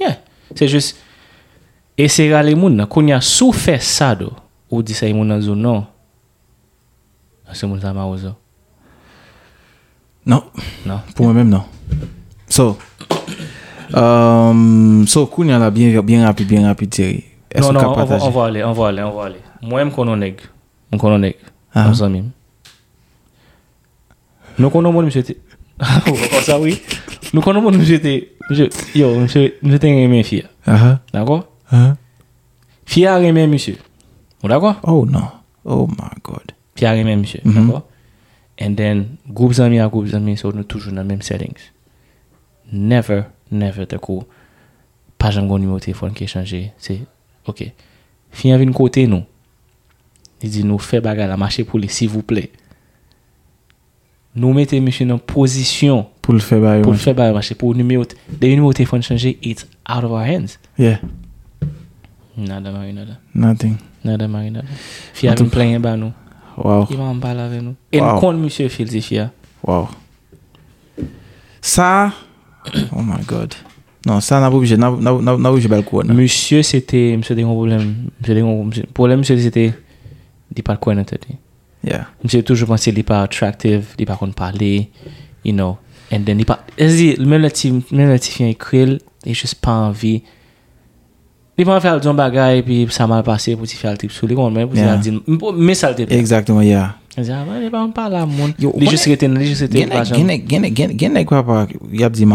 yeah. C'est juste, et c'est là les gens, quand il y a souffert ça, ou dit ça, il y a des gens non, c'est mon ça Mawozo. Non, pour moi-même, non. So Kounia là bien rapide Thierry. Non, on va aller. Moi-même on connaît. Nous amis. Nous connaissons monsieur. Ça oui. Nous connaissons monsieur aimé fille. D'accord? Fille a aimé monsieur. D'accord? Oh non. Oh my God. Fille a aimé monsieur. D'accord? And then groupes amis sont toujours dans le même settings. Never te coup pas jamais mon numéro de téléphone qui est changé, c'est OK. Fien vient côté nous. Il dit nous fait bagarre la marcher pour lui s'il vous plaît. Nous mettez monsieur en position pour le faire bagarre. Pour le faire bagarre marcher pour numéro de téléphone changer, it's out of our hands. Yeah. Nada. Nothing. Nada. Fien vient plein ba nous. Wow. Il va en parler avec nous. Et nous compte monsieur Filzifia. Wow. Ça oh my God. Non, ça n'a pas obligé. N'a obligé pas le coup. Monsieur, c'était... Monsieur, c'était un problème. Monsieur, c'était... Il n'est pas le coup, n'entendez. Yeah. Monsieur, toujours pensé qu'il n'est pas attractif, il n'est pas qu'on parlait, you know. And then, il n'est pas... Même le petit fien écrit, il n'a juste pas envie. Il n'a pas envie de faire un bagage, puis ça m'a passé pour faire le type sur les comptes, même pour ça dire... Mais ça le type. Exactement, yeah. Il dit, ah, mais on parle à mon. Les gens qui étaient pas jambes. Il y a des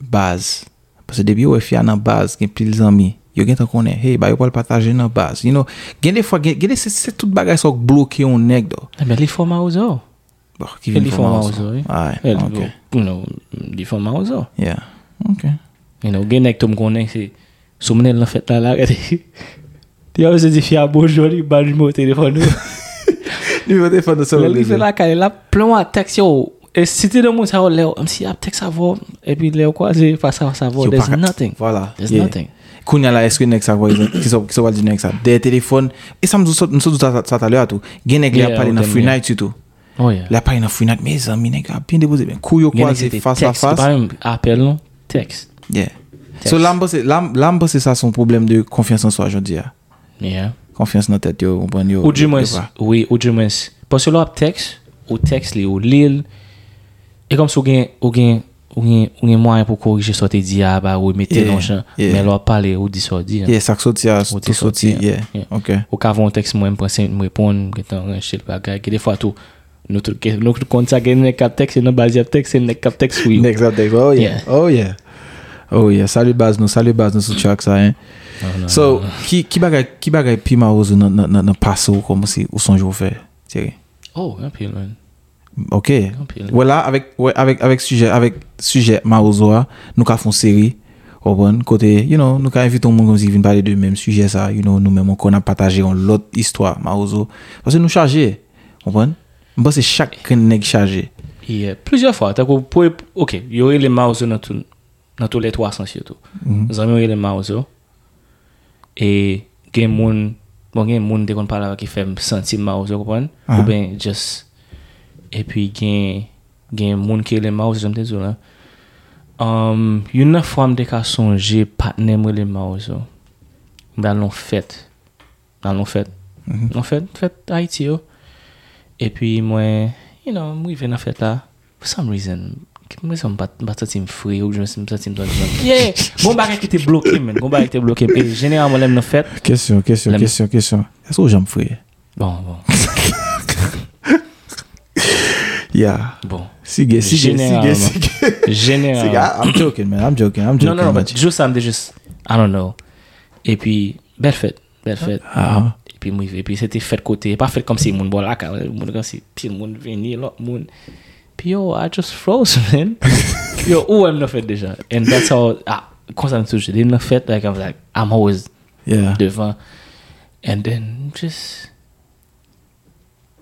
base. Parce que depuis, il y a une base, il y a plus d'amis. Il y a des gens qui connaissent, hey, ils veulent partager dans la base. You know, des fois, c'est tout bagage qui est bloqué en nez. Mais les formes aux autres. Les formes aux autres. Ah, ok. Les formes aux autres. Yeah, ok. You know, les gens qui connaissent, c'est souvenir de la fête là. Tu as dit fia bonjour, il bat numéro de téléphone. Numéro de téléphone sur le. Il fait là qu'elle a plein à texte yo. Et si tu demandes ça Léo, on si a texte à voir et puis Léo quoi, c'est pas ça savoir there's nothing. Voilà. There's nothing. Kounya là est-ce que next ça qui ça va dire next ça. Des téléphones et ça me dit ça tout à l'heure tout. Gain négler parler dans free night tout. Oh, yeah. La pas une fouine mes amis, nègre bien déposé bien couille croisé face à face. Pas un appel non, texte. Yeah. So l'ambo c'est ça son problème de confiance en soi aujourd'hui. Yeah. Confiance dans tête yo, comprendre yo. Ou du moins oui, ou du moins parce que là texte, au texte les au lire et comme so gain ou gain moyen pour corriger ça te dit ah bah remettez dans champ mais là parler ou dit sorti. Yeah, ça sorti tout sorti. Yeah. OK. Au cas un texte moi me penser me répondre que t'en rancher le bagage que des fois tout notre contact est cap texte non basé texte c'est cap texte oui. Exact. Oh yeah. Oh yeah. Oh yeah, salut base nous sur track ça hein. So qui bagay pi Mawozo dans passé comme si ou son jour fait. Thierry. Oh, un peu loin. OK. Voilà avec sujet Mawozo nous ca font série au bon côté, you know, nous ca inviter tout monde comme si vienne parler de même sujet ça, you know, nous même on a partagé on l'autre histoire Mawozo parce que nous chargé. Comprendre? Bon c'est chaque nèg chargé. Yeah, plusieurs fois t'as pour OK, y aurait les Mawozo dans tous les 300 surtout. Nous avons eu les Mawozo et gain monde dès qu'on parle avec qui fait sentir Mawozo comprendre ou bien juste et puis gain monde qui les Mawozo j'aime te dire là. Une femme de cas songer partner les Mawozo. Dans l'on fête Haïti yo. Et puis moi, you know, moi venais faire là for some reason. Moi ça me battait team free ou je me sentais dans yeah bon bagage qui était bloqué man et généralement l'aime dans fête question est-ce que j'aime free bon yeah bon si généralement I'm joking no but just I'm just I don't know et puis belle fête ah. et puis c'était fête côté pas fête comme si mon bol là comme si tout le monde venir l'autre monde. Yo, I just froze, man. Yo, I'm not fit déjà. And that's how constant sujet. I'm not fit. Like I'm always devant. And then just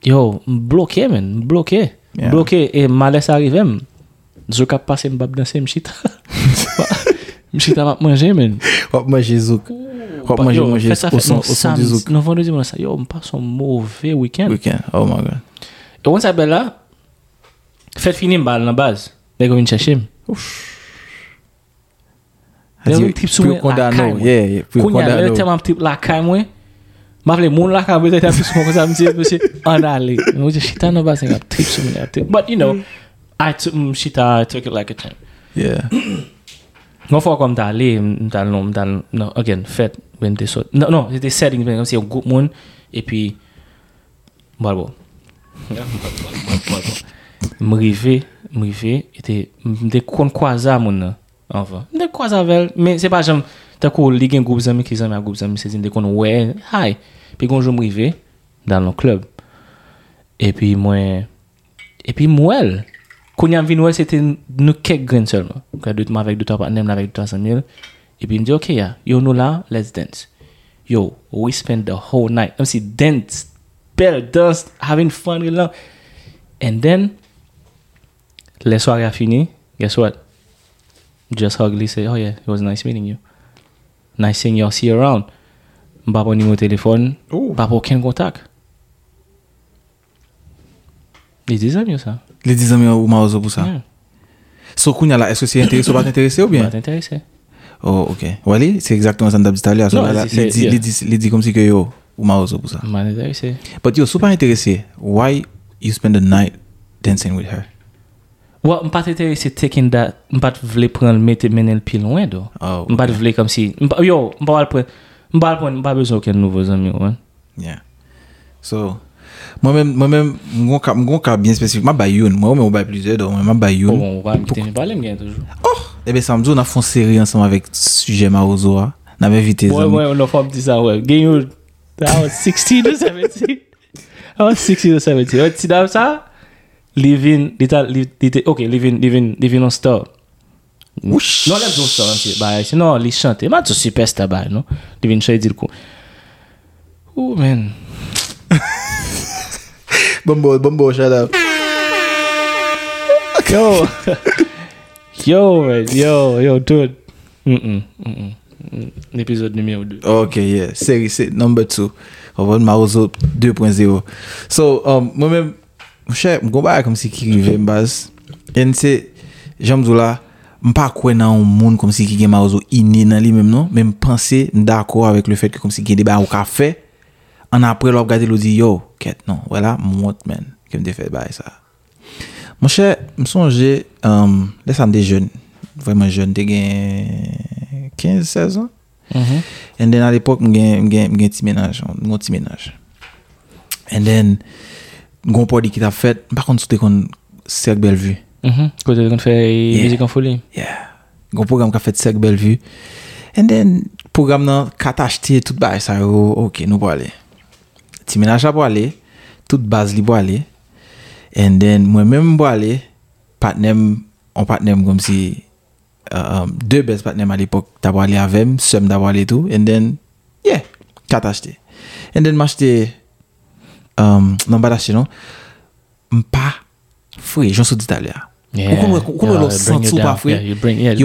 bloqué, man. Yeah. Bloqué et malaise arrivé. Je cap passer m'bab dans ces mchita. Mchita m'a manger, man. Manger. Au son du zouk. Non, vendredi on a ça. Yo, on passe un mauvais weekend. Oh my god. Et once I bella fait fini balle la base les go chercher les types sont condamnés le terme type la caille moi m'appelé mon la caille peut-être un peu comme ça me dit monsieur en aller nous chita no base cap types sont but you know I took it like a champ yeah non faut comme d'aller dans non again fait when they so non c'était setting comme si un groupe monde et puis bon m'rivé était des croisades mon enfin des croisades mais c'est pas jamais t'as qu'au ligue un groupe d'amis qui aiment un groupe d'amis c'est une des qu'on ouais hi puis quand je m'rivé dans le club et puis moi quand y a vu Noël c'était nous quelques grains seulement quand deux avec deux trois partenaires avec 300,000 et puis il me dit OK yeah yo nous là let's dance yo we spend the whole night comme si dance belle dance having fun là and then les soirées a fini. Guess what? Just hugly say, oh yeah, it was nice meeting you. Nice seeing you. I'll see you around. Pas pour numéro téléphone. Pas pour aucun contact. Les 10 amis ou Mawozo pour ça. Yeah. So qu'on y a là, est-ce que c'est intéressant ou pas t'intéresser ou bien? Pas t'intéresser. Oh ok. Wally, c'est exactement ça que d'habitude là. Les 10 comme si que yo ou Mawozo pour ça. Pas intéressé. But yo super intéressé. Why you spend the night dancing with her? Wa m'pas intéressé taking that m'pas voulait prendre mettre menel plus loin do m'pas voulait comme si yo m'pas prendre pas besoin aucun nouveaux amis ouais yeah so moi même mon cas bien spécifique m'a bayoun moi mais on baye plusieurs do moi m'a bayoun on va me parler me toujours oh et ben samedi on a font série ensemble avec sujet Mawozo on avait invité ouais on a fait petit ça ouais gagne 16 to 17 ouais tu dans ça living on star. Whoosh. Non, les autres sont bah sinon les chanter. Mais tu super star bah non. Living chez Dilko. Oh man. Bombo shout out. Yo man, dude. L'épisode numéro 2. OK, yeah. Série number 2. On va Mawozo 2.0. So moi-même Chef, m'gon ba comme si qui rive m'base. NC Jamzoula, m'pa croire dans un monde comme si qui gen Mawozo inné dans lui même non, même penser d'accord avec le fait que comme si qui débat au café en après l'op regarder l'autre dit yo, quête non, voilà mon man qui me fait bail ça. Mon cher, me songe les femmes des jeunes, vraiment jeunes, t'es gain 15 16 ans. Et then à l'époque me gain petit ménage. And then gon party qui t'a fait par contre c'était qu'on Cercle Bellevue. Côté qu'on fait musique en folie. Yeah. Gon programme qu'a fait Cercle Bellevue. And then programme nan qu'a acheté tout bail ça OK, nous pour aller. Petit ménage pour aller, toute base li pour aller. And then moi même pour aller partner comme si deux best partners à l'époque d'avoir aller avec moi, somme d'avoir aller tout and then yeah, qu'a acheté. And then m'acheter non pas d'acheter non pas free j'en suis dit à l'heure comment le sens pas free you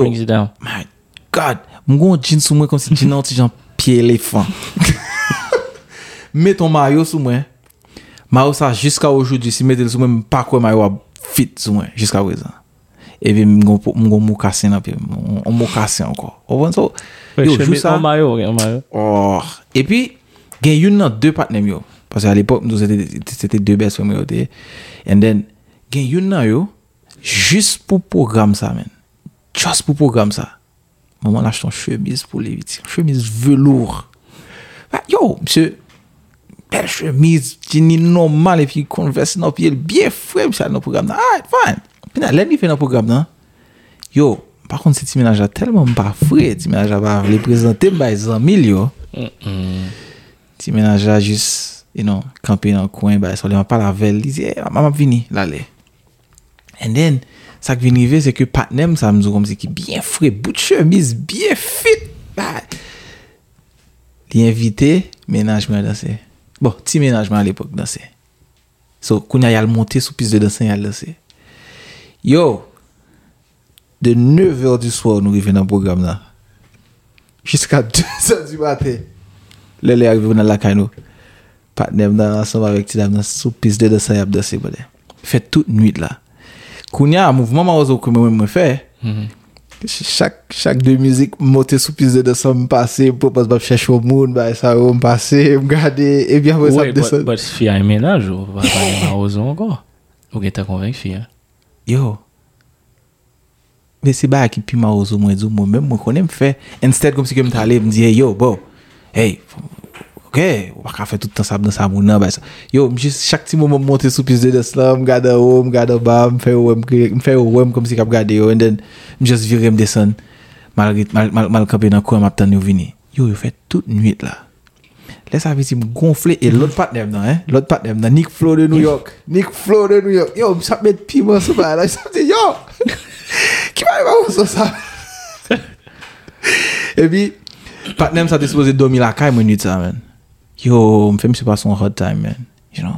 brings it down my god mon gros jean sous moi comme si jean anti jean pied éléphant mets ton maillot sous moi maillot ça jusqu'à aujourd'hui si mettez le sous moi pas quoi maillot fit sous moi jusqu'à présent et puis mon gros mocassin là on mocassin encore on so yo juste ça maillot oh et puis gain une deux partenaires yo. Parce qu'à l'époque, nous c'était deux belles femmes et then gain you know yo juste pour programme ça man. Juste pour programme ça. Maman lâche ton chemise pour l'éviter. Chemise velours. Yo, monsieur belle chemise, jean normal et puis Converse dans pied bien frais ça dans programme. Ah, fine. Puis let me faire dans programme là. Yo, par contre cette ménage a tellement pas frais, tu ménage va les présenter by 100 000 yo. Tu ménage a juste you know, camper dans le coin, bah, ça ne pas la veille, il dit, maman, vini, l'aller. And then, ça qui vient arriver, c'est que Patnem, ça me dit comme si qui bien frais, bout de chemise, bien fit. Bah. L'invité, ménagement à danser. Bon, petit ménagement à l'époque, danser. So, quand il y a le monté sous piste de danser, il y a le danser. Yo, de 9h du soir, nous arrivons dans le programme là. Jusqu'à 2h du matin. Là, les arrivons dans la cano. Partner dans ensemble avec ti dans sous piste de danse y'a danser bon fait toute nuit là kounya mouvement Mawozo que moi fait chaque deux musiques monter sous piste de danse me passer pour pas chercher au monde bah ça me passer me garder et bien ça descend but fille à ménage ou pas Mawozo encore ou que t'as convaincu hein yo mais c'est ba qui puis Mawozo moi dit moi même moi connais me fait instead comme si que me t'aller me dire yo bon hey OK, on va pas faire tout le temps ça dans sa mouna bah ça. Yo, juste chaque petit moment monter sous piste de danse là, me garder haut, me garder bas, me faire comme si cap garder and then me juste virer me descendre. Mal camper dans coin m'attendre venir. Yo, fait toute nuit là. Laisse avec me gonfler et l'autre partner dedans, Nick Flo de New York. Yo, ça met piment sur là, ça dit yo. Qui va ça? Et puis partner ça disposé dormir la caille une nuit ça man. Yo, me fait me passer un hard time man, you know.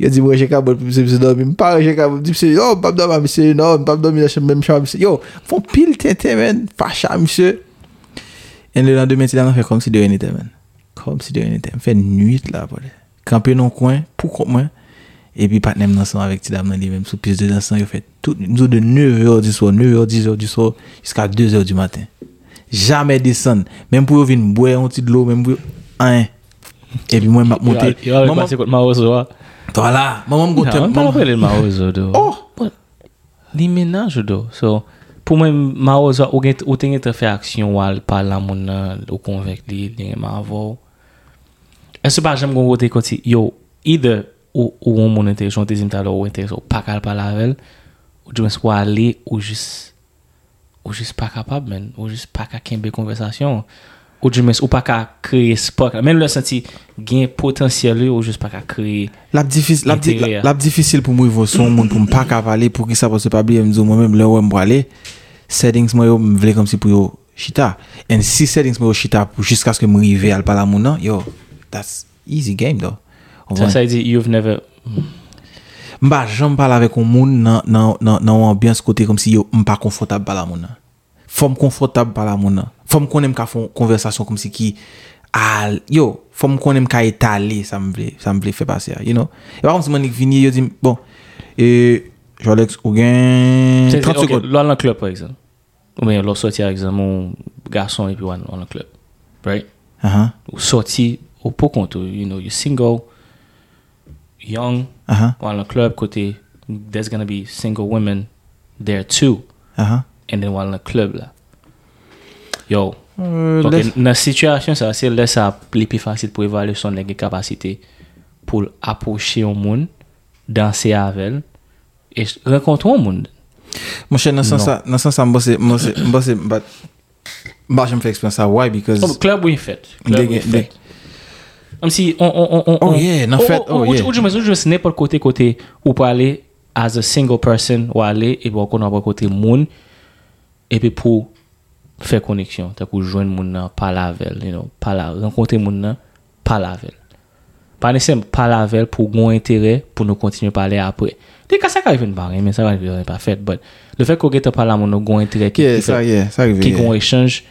Yo dit moi j'ai qu'à bon me dormir, me pas j'ai qu'à dit c'est oh pas dormir monsieur, non, pas dormir la même chambre. Yo, font pile tété man, fâche monsieur. Et le lendemain tu fait comme si de rien n'était man. Comme si de rien n'était, fait nuit là pour camper dans coin pour moi et puis partner ensemble avec Tidam dans les mêmes sous piste de danse, yo fait tout nous de 9h du soir, 9h 10h du soir jusqu'à 2h du matin. Jamais descendre même pour venir boire un petit de l'eau même pour hein et puis moi m'a monter maman passer contre Mawozo toi là maman me goûte maman appelle Mawozo oh les ménages do so pour moi Mawozo ou tenait de faire action ou parler à mon au convaincre les m'avou est-ce pas j'aime qu'on côté côté yo either ou on mon intelligent des intalo ou intéressant pas parler avec ou je me soit aller ou juste pas capable man ou juste pas qu'à kembe conversation ou du moins ou pas qu'à créer spark même le senti gain potentiel ou juste pas qu'à créer la difficile pour moi voir son monde pour me pas parler pour que ça parce que pas bien me dire moi même là où me aller settings moi me veut comme si pour chita and si settings moi chita pour jusqu'à ce que me arriver à parler à mon nom yo that's easy game though ça ça dit you've never bah j'en parle avec un monde dans ambiance côté comme si yo pas confortable par la monde forme confortable par la monde forme qu'on aime qu'à font conversation comme si qui yo forme qu'on aime qu'à étaler ça me plaît faire passer you know et par contre si Monique vini yo dit bon Et Johalex, ou gain 30 secondes. L'on en club, par exemple. Ou bien l'on sorti, par exemple, mon garçon et puis on en club. Right? Uh-huh. Ou sorti au pot compte. You know, you're single, young. Uh-huh. Ou en club, côté, there's gonna be single women there too. Uh-huh. And then while in the club là. Yo. Donc dans situation ça c'est laisse ça les plus facile pour évaluer son capacité pour approcher au monde, danser avec et rencontrer au monde. Mon cher dans sens ça moi c'est bah je me fais expérience ça why because club oui fait. Même si on yeah, en fait ou je sais n'importe côté ou pas aller as a single person ou aller et pour qu'on a côté monde. Et puis pour faire connexion, t'as qu'au joindre mon nom par lavel, you know, par la rencontrer mon nom par lavel. Pas nécessairement par lavel pour bon intérêt pour nous continuer à parler après. Des cas ça qui arrive pas, mais ça va pas fait. But le fait qu'on ait par là mon bon intérêt qui fait qui qu'on échange,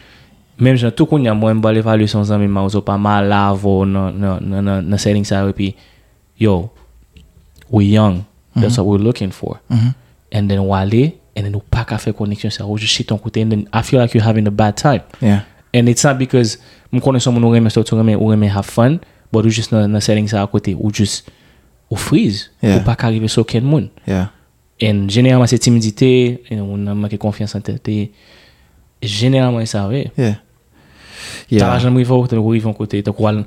même j'en tout qu'on y a moins balé valeur sans amis, mais on pas mal là non non selling ça et puis yo we young, that's what we're looking for, and then Wale. And then you pack a faire connexion ça ou juste ton côté and then I feel like you're having a bad time. Yeah. And it's not because me connaissons mon remè ça tu remè have fun but you just na setting ça à côté ou juste ou freeze ou pas qu'arriver sur quel monde. Yeah. And généralement c'est timidité et on a manque confiance en tête généralement ça vrai. Yeah. Yeah. T'as jamais vu au rive en côté donc on le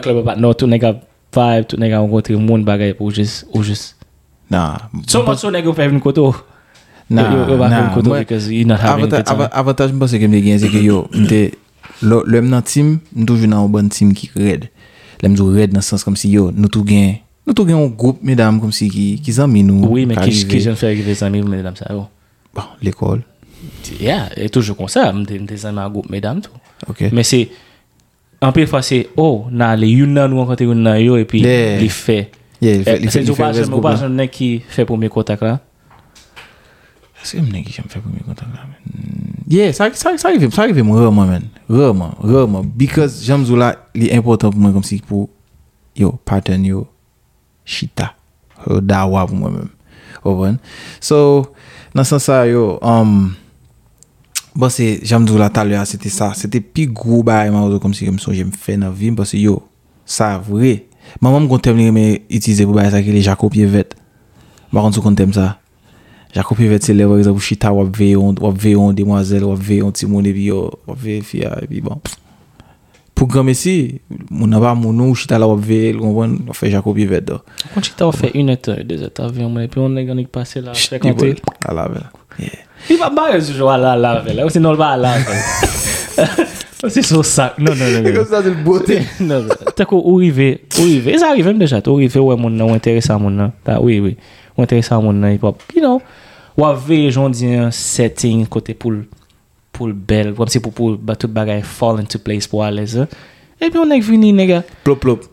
club pas non tout nèg vibe tout nèg rencontrer monde bagaille pour juste ou juste. Nah. So much so nèg faire une côté. Avantage parce que me gagne c'est que yo l'homme dans team toujours dans un bon team qui raide l'aime toujours raide dans sens comme si yo nous tout gagne un groupe mesdames comme si qui amis nous oui mais qui j'en fait avec des amis mesdames ça bon l'école yeah et toujours comme ça des amis un groupe mesdames tout OK mais c'est en plus c'est oh na les une nous rencontrer une na yo et puis il fait c'est du pas un qui fait premier contact là. C'est un qui me fait premier contact là. Yeah, ça arrive rarement. Because j'aime Zola, il est important pour moi comme si pour yo pattern yo chita dawa pour moi-même. Open. So dans ce sens yo bon c'est j'aime Zola tout à l'heure, c'était plus gros bail comme si j'aime faire dans vie parce que yo ça vrai. Maman me compte mais utiliser pour bail ça que les Jacobier vêt. Par contre compte ça. Jacob Pivet c'est là par exemple chita ou veillon demoiselle ou veillon timon et puis ou veille fille et puis bon pour grand messi mon n'a pas mon nom chita là ou veille on fait Jacob Pivet donc quand chita on fait 1 heure 2 heures avion et puis on organique passer là fréquenter à la vela il va pas ce jour là la vela c'est non va là c'est sur ça non comme ça c'est le beauté non t'as qu'au arriver ça arrive même déjà tu arrives ouais mon nom intéressant mon nom oui intéressant mon hip hop you know ou avait j'en dis un setting côté pour belle comme si pour tout bagage fall into place pour aller et puis on est venu nèg plop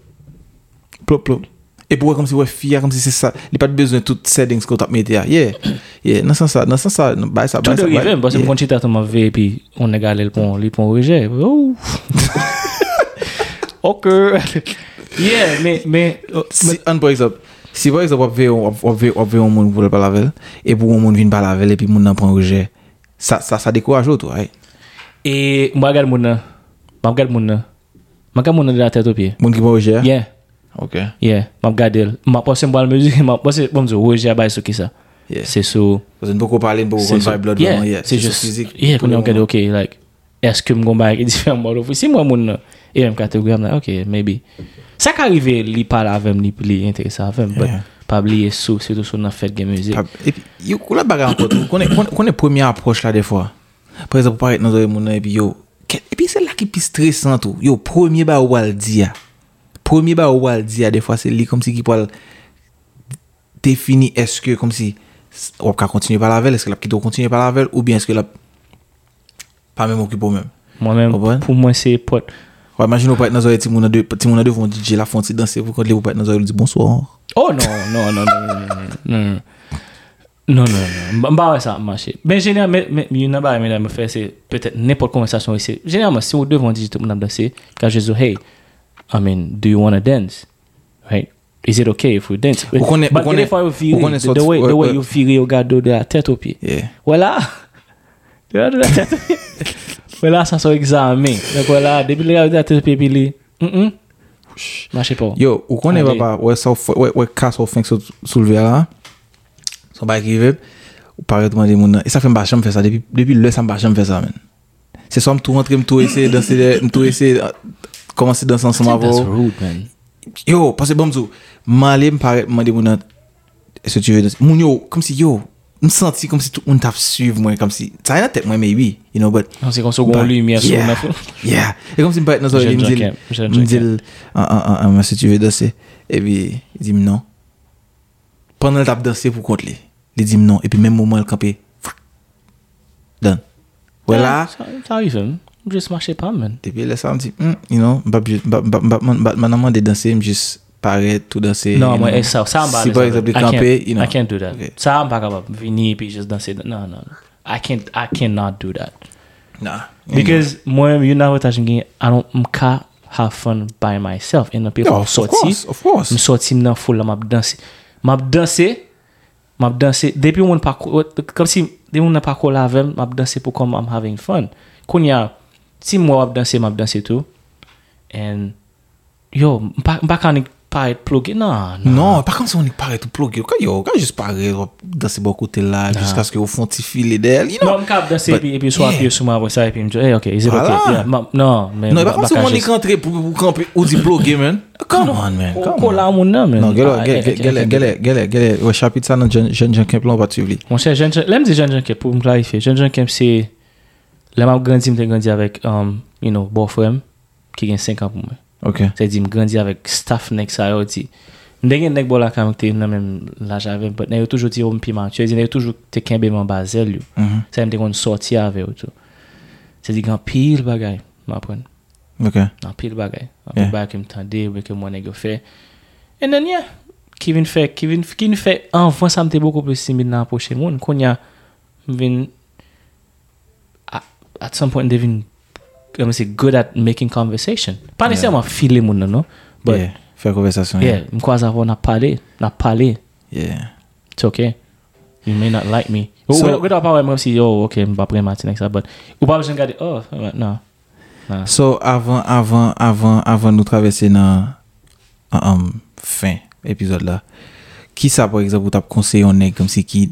et pour comme si ouais fier comme si c'est ça il pas besoin tout settings qu'on t'a mis là yeah dans ça bah ça tout arrive parce que quand tu t'attends ma vie et puis on est galé le pont rejet OK yeah mais un par exemple. Si par exemple on veut monde pour la velle et pour on monde vient pas la velle et puis monde n'en prend rejet ça décourage toi et moi regarde monde de la tête aux pieds monde qui prend rejet yeah OK yeah m'a regarder m'a penser moi mesure m'a penser bon je rejet ba ce qui ça c'est so parce que beaucoup parler beaucoup vibe blood yeah c'est juste physique yeah on regarde OK like est-ce que mon gars est différent si moi monde et même catégorie là OK maybe ça qui arrive il parle avec lui il intéresse avec mais pas oublier surtout sur dans fête de musique et puis yo la bagarre encore connait première approche là des fois par exemple paraît dans oreille mon et puis yo et puis c'est là qui est stressant tout yo premier ba ou al dia des fois c'est lui comme si qui peut définir est-ce que comme si on peut continuer par la velle est-ce que la qui doit continuer par la velle ou bien est-ce que la pas même occupé moi-même pour moi c'est pote. Ouais, imagine on peut être dans un petit monde devant DJ la fonte danser vous quand les vous peut être dans un dit bonsoir. Oh non. Bah ça marche. Mais généralement mais une bagarre mais me faire c'est peut-être n'importe conversation ici. Généralement si on devant DJ tout monde danser quand je dis hey I mean do you want to dance? Right? Is it okay if we dance? But if I feel the way you feel, you gotta do that tetopie. Yeah. Voilà. Tu as de la tête. Voilà, ça soit examiné. Donc voilà, depuis le gars de la tête pépili. Marche pas. Yo, ou connaît papa, ouais ça ouais casse fin soulever là. Ça va arriver. Ou paraît demander mon et ça fait pas jamais faire ça depuis le ça pas jamais faire ça même. C'est soit me tout rentrer me tout essayer danser me tout essayer commencer danser ensemble avant. Yo, parce que bonzo, m'aller me paraît demander mon est-ce que tu veux danser mon yo comme si yo me senti comme si tout on t'a suivre moi comme si ça la tête moi maybe you know but on c'est comme ça qu'on lumière sur la photo yeah et comme si me paraît dans oreille me dit ah si tu veux danser et puis il dit non pendant le tap danser pour contre lui il dit non et puis même moment elle camper donne voilà ça arrive juste marcher pas man et puis là ça me dit you know maman de danser juste paraît tout danser non moi ça si par exemple camper you know I can't do that ça I'm pas capable venir puis juste danser no I cannot do that nah because moi you know what I'm saying I don't can't have fun by myself and the people no, of course me sorti dans full m'a danser depuis mon parcours comme si depuis mon parcours là avec m'a danser pour comme I'm having fun konya si moi m'a danser tout and yo pas quand paraît plugé non par contre si on paraît tout plugé quand juste paraît danser beaucoup côté là jusqu'à ce que au fond tu files d'elle you know non cap danser et puis soit appuyé sur moi ça et puis me dit hey, OK is it OK yeah, non mais non par contre si on est rentré pour camper ou dit plugé man come on man on là mon nom man non gale au chapitre ça dans jeune camp là on va te suivre mon cher jeune l'aime dit jeune camp pour me clarifier jeune camp c'est là m'a grandi avec you know boyfriend qui gagne 5 ans pour moi. Okay. C'est dit me grandir avec staff next ça aussi. Ndenge nek bola caractère non même là j'avais but na toujours dit on piment. Tu dis toujours t'es kembe mon basel. Ça me dégon sortir avec tout. C'est dit grand pile bagaille, m'apprendre. OK. Grand pile bagaille. On va comme tendez avec moi nego fait. Et then yeah, Kevin fait enfin ça me était beaucoup plus simple dans approcher monde. Konya vin at some point devin I'm saying good at making conversation. Pas nécessairement filer mon non, but yeah, faire conversation. Yeah, me croise avant n'a parlé. Yeah. It's okay. You may not like me. So we don't parler moi si yo okay, on va prendre matin avec ça but ou pas besoin regarder oh non. Nah. So avant nous traverser dans fin épisode là. Qui ça par exemple t'a conseillé on est comme si qui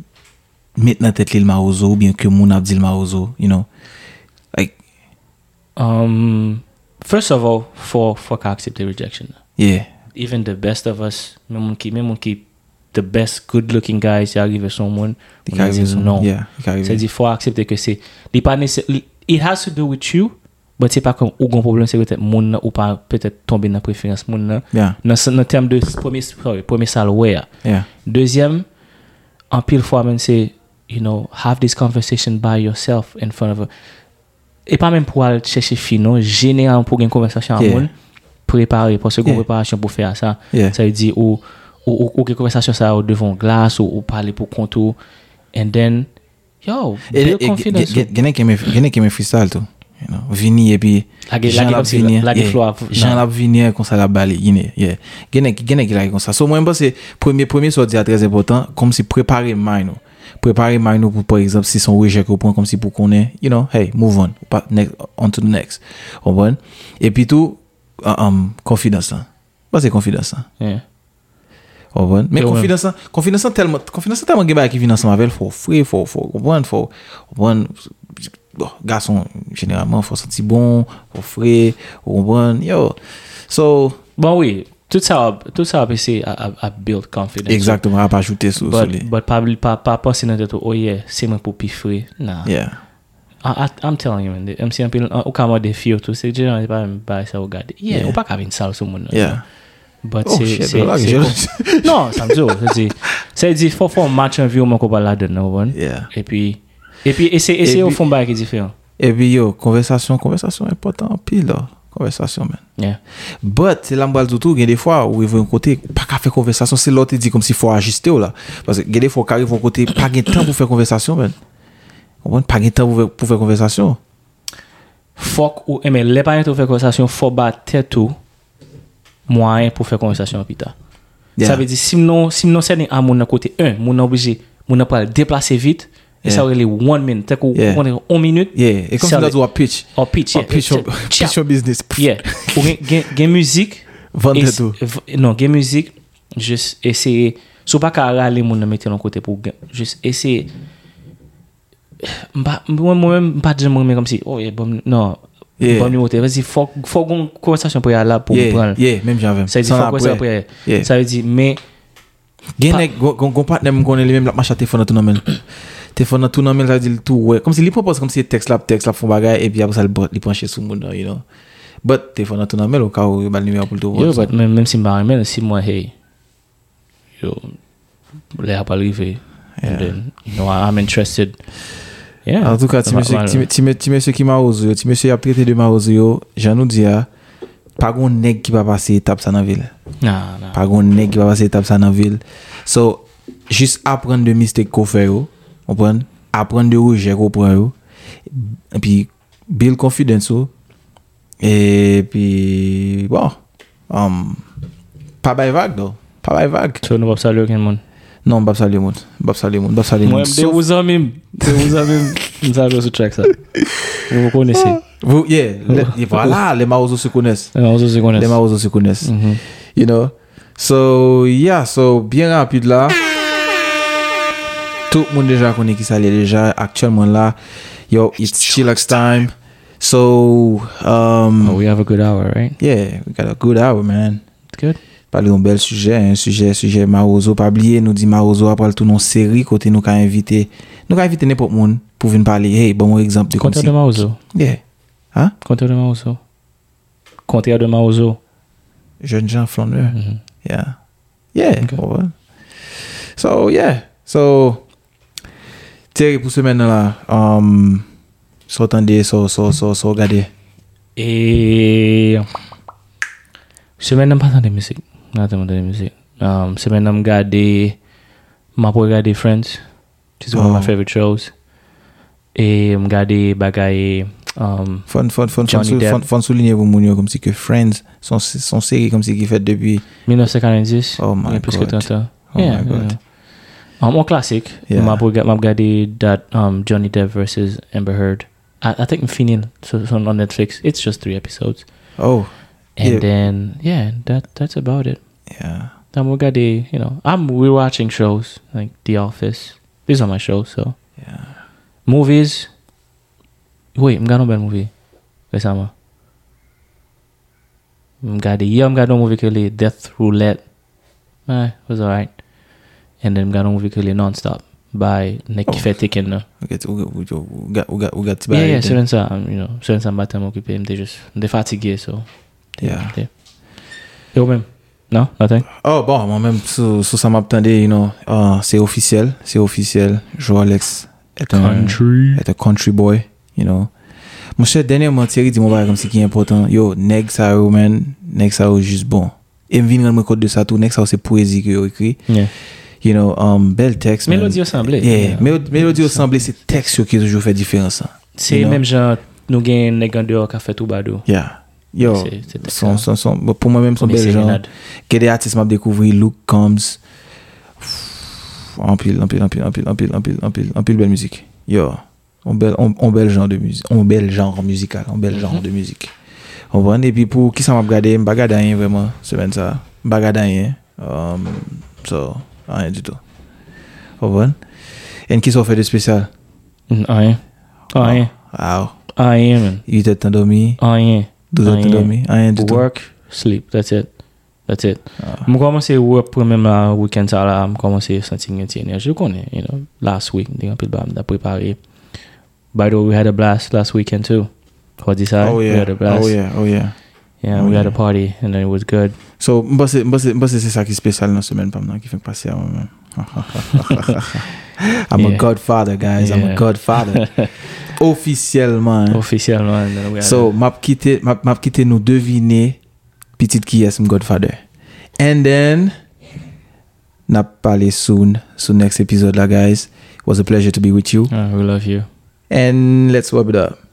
mettre dans tête l'île Mawozo ou bien que mon Abdil Mawozo, you know. Like first of all, for accept the rejection. Yeah. Even the best of us, même on keep the best good-looking guys. You give someone, they say no. Yeah. So it's for accept que c'est. It has to do with you, but c'est pas comme ou grand problème c'est peut-être mon ou pas peut-être tomber dans préférence mon là. Yeah. Dans terme de premier salware. Yeah. Deuxième, en pile fois même c'est you know have this conversation by yourself in front of. Et pas même pour aller chercher finon généralement pour une conversation à monde préparer parce que préparation pour faire ça ça veut dire ou une conversation ça devant glace ou parler pour contour and then yo build confidence gagner freestyle tout you know venir et puis la venir comme ça la balle yeah gagner là comme ça so moi pense premier sorti à très important comme si préparer mind pour par exemple si son rejet au point comme si pour qu'on est you know hey move on next, on to the next on et puis tout confidence là bah c'est confidence là yeah. On mais confidence tellement gars qui vient ensemble avec faut bon garçon généralement faut sentir bon faut frais on yo so bon oui tout ça c'est à build confidence exactement à pas ajouter sur but pas penser dans tête oh yeah c'est moi pour pifrer nah yeah I'm telling you man I'm saying au cas de fio tout c'est généralement pas by ça regarder yeah ou pas qu'à une salle sur monde yeah but c'est non ça me dit c'est dit faut faire un match en vue mon copain là dedans yeah et puis essayer au fond bail qui différent et puis yo conversation important pile là conversation man. Yeah. But c'est l'amballe du tout, il y a des fois où il veut un côté pas qu'à faire conversation, c'est l'autre dit comme s'il faut ajuster ou là parce que il y a des fois qu'arrive un côté pas gain temps pour faire conversation man. On pas gain temps pour faire conversation. Fuck ou mais les parents pour faire conversation faut battre tout moyen pour faire conversation plus tard. Ça veut dire si nous c'est à mon côté un, mon obligé, mon n'a pas déplacer vite. Et ça aurait les 1 minute, t'as qu'on on minute. Et comme ça doit jouer pitch your business. Pour game musique, non game musique, juste essayer. Sous pas qu'à râler mon mettre l'autre côté pour juste essayer. Moi-même pas dire moi-même comme si oh non. Vas-y, faut qu'on conversation pour y aller pour prendre. Même j'avais. Ça veut dire faut conversation après. Ça veut dire mais gagner qu'on partner me connaît lui-même la marche à téléphone tout normal. Téléphone tout normal ça dit tout ouais. Comme si il propose comme si texte la font bagarre et puis après ça il pencher sur mon you know. But téléphone tout normal au cas où il va numéro pour tout. Yo but même si pas normal si moi hey. Yo là pas arrivé. You know I'm interested. En tout cas, ti monsieur qui Mawozo, ti monsieur a traité de Mawozo, j'en nous dis pas gon nèg qui va passer étape ça dans ville. Non. Pas gon nèg qui va passer étape ça dans ville. So juste apprendre de mistake qu'on fait yo, comprendre, apprendre de rejet qu'on prend yo. Et puis build confidence et puis bon, pas by vague. Tu ne vas pas saluer quelqu'un. Non, Bab Salim. C'est vous-même. Nous avons ce track, ça. Vous connaissez. Voilà, les Mawozo se connaissent. Mm-hmm. You know. So, bien rapide là. Tout le monde déjà connaît qui ça l'est déjà. Actuellement là, yo, it's chillax time. So, we have a good hour, right? Yeah, we got a good hour, man. Good. Parler d'un bel sujet, un sujet Mawozo. Pas oublier, nous dit Mawozo après tout non série côté nous qu'a invité. Nous qu'a invité n'importe monde pour venir parler. Hey, bon exemple de comme ça. Contraire de Mawozo. Yeah. Hein? Contraire de Mawozo. Jeune gens flâneur. Mm-hmm. Yeah. Okay. Right. So Thierry pour semaine là, s'entendez, so regarder. Et semaine pas dans des musiques. Semaine on garder m'a regarder Friends. C'est one of my favorite shows. Et on garder bagaille fun souligner pour mon comme si que Friends son série comme si qui fait depuis 1990. Oh my god. Plus que 30 ans. Oh my god. Un classique. M'a regarder that Johnny Depp versus Amber Heard. I think Finian on Netflix. It's just 3 episodes. Oh. And then that's about it. Yeah. Then we'll get the, you know, I'm rewatching shows like The Office. These are my shows, so. Yeah. Movies. Wait, I'm gonna no bad movie. Besama. I'm gonna no movie called Death Roulette. It was alright. And then I'm gonna no movie called Nonstop by Nick Fettikin. We got by. Yeah, certain batam occupé, they just they fatigué so. Yeah. Et vous-même? Non? Nothing? Oh, bon, moi-même, sous ça m'attendait, you know, c'est officiel. Johalex est un country boy, you know. Mon cher, dernièrement, Thierry dit, mon bail comme si qui est important. Yo, nèg ça, juste bon. Et m'vin dans mon code de ça tout, nèg ça, c'est poésie que yo écrit. Yeah. You know, bel texte. Mélodie assemblée. Mélodie assemblée, c'est texte qui toujours fait différence. C'est même genre, nous gagnons nèg en dehors qui a fait tout badou. Yeah. Yo, son pour moi-même son bel genre. Que des artistes m'a découvert Luke Combs. En pile belle musique. Yo, on bel genre musical. On voit et puis pour qui ça m'a regardé, bagada rien vraiment, semaine ça. Bagada rien. Rien du tout. On voit. Et qui ça fait de spécial? Rien. Rien. Il était endormi. Rien. Work, sleep, that's it. I'm going to work for my weekend. I'm going to something energy. You know, last week, they got prepared. By the way, we had a blast last weekend too. For this side, we had a blast. Oh yeah. Yeah, we had a party and then it was good. So, but c'est ça qui est spécial dans semaine pendant qui fait passer à moi-même. I'm a godfather, guys. Yeah. I'm a godfather. Officiellement. So, m'a quitté nous deviner petite qui est mon godfather. And then n'a parlé soon next episode là, guys. It was a pleasure to be with you. We love you. And let's wrap it up.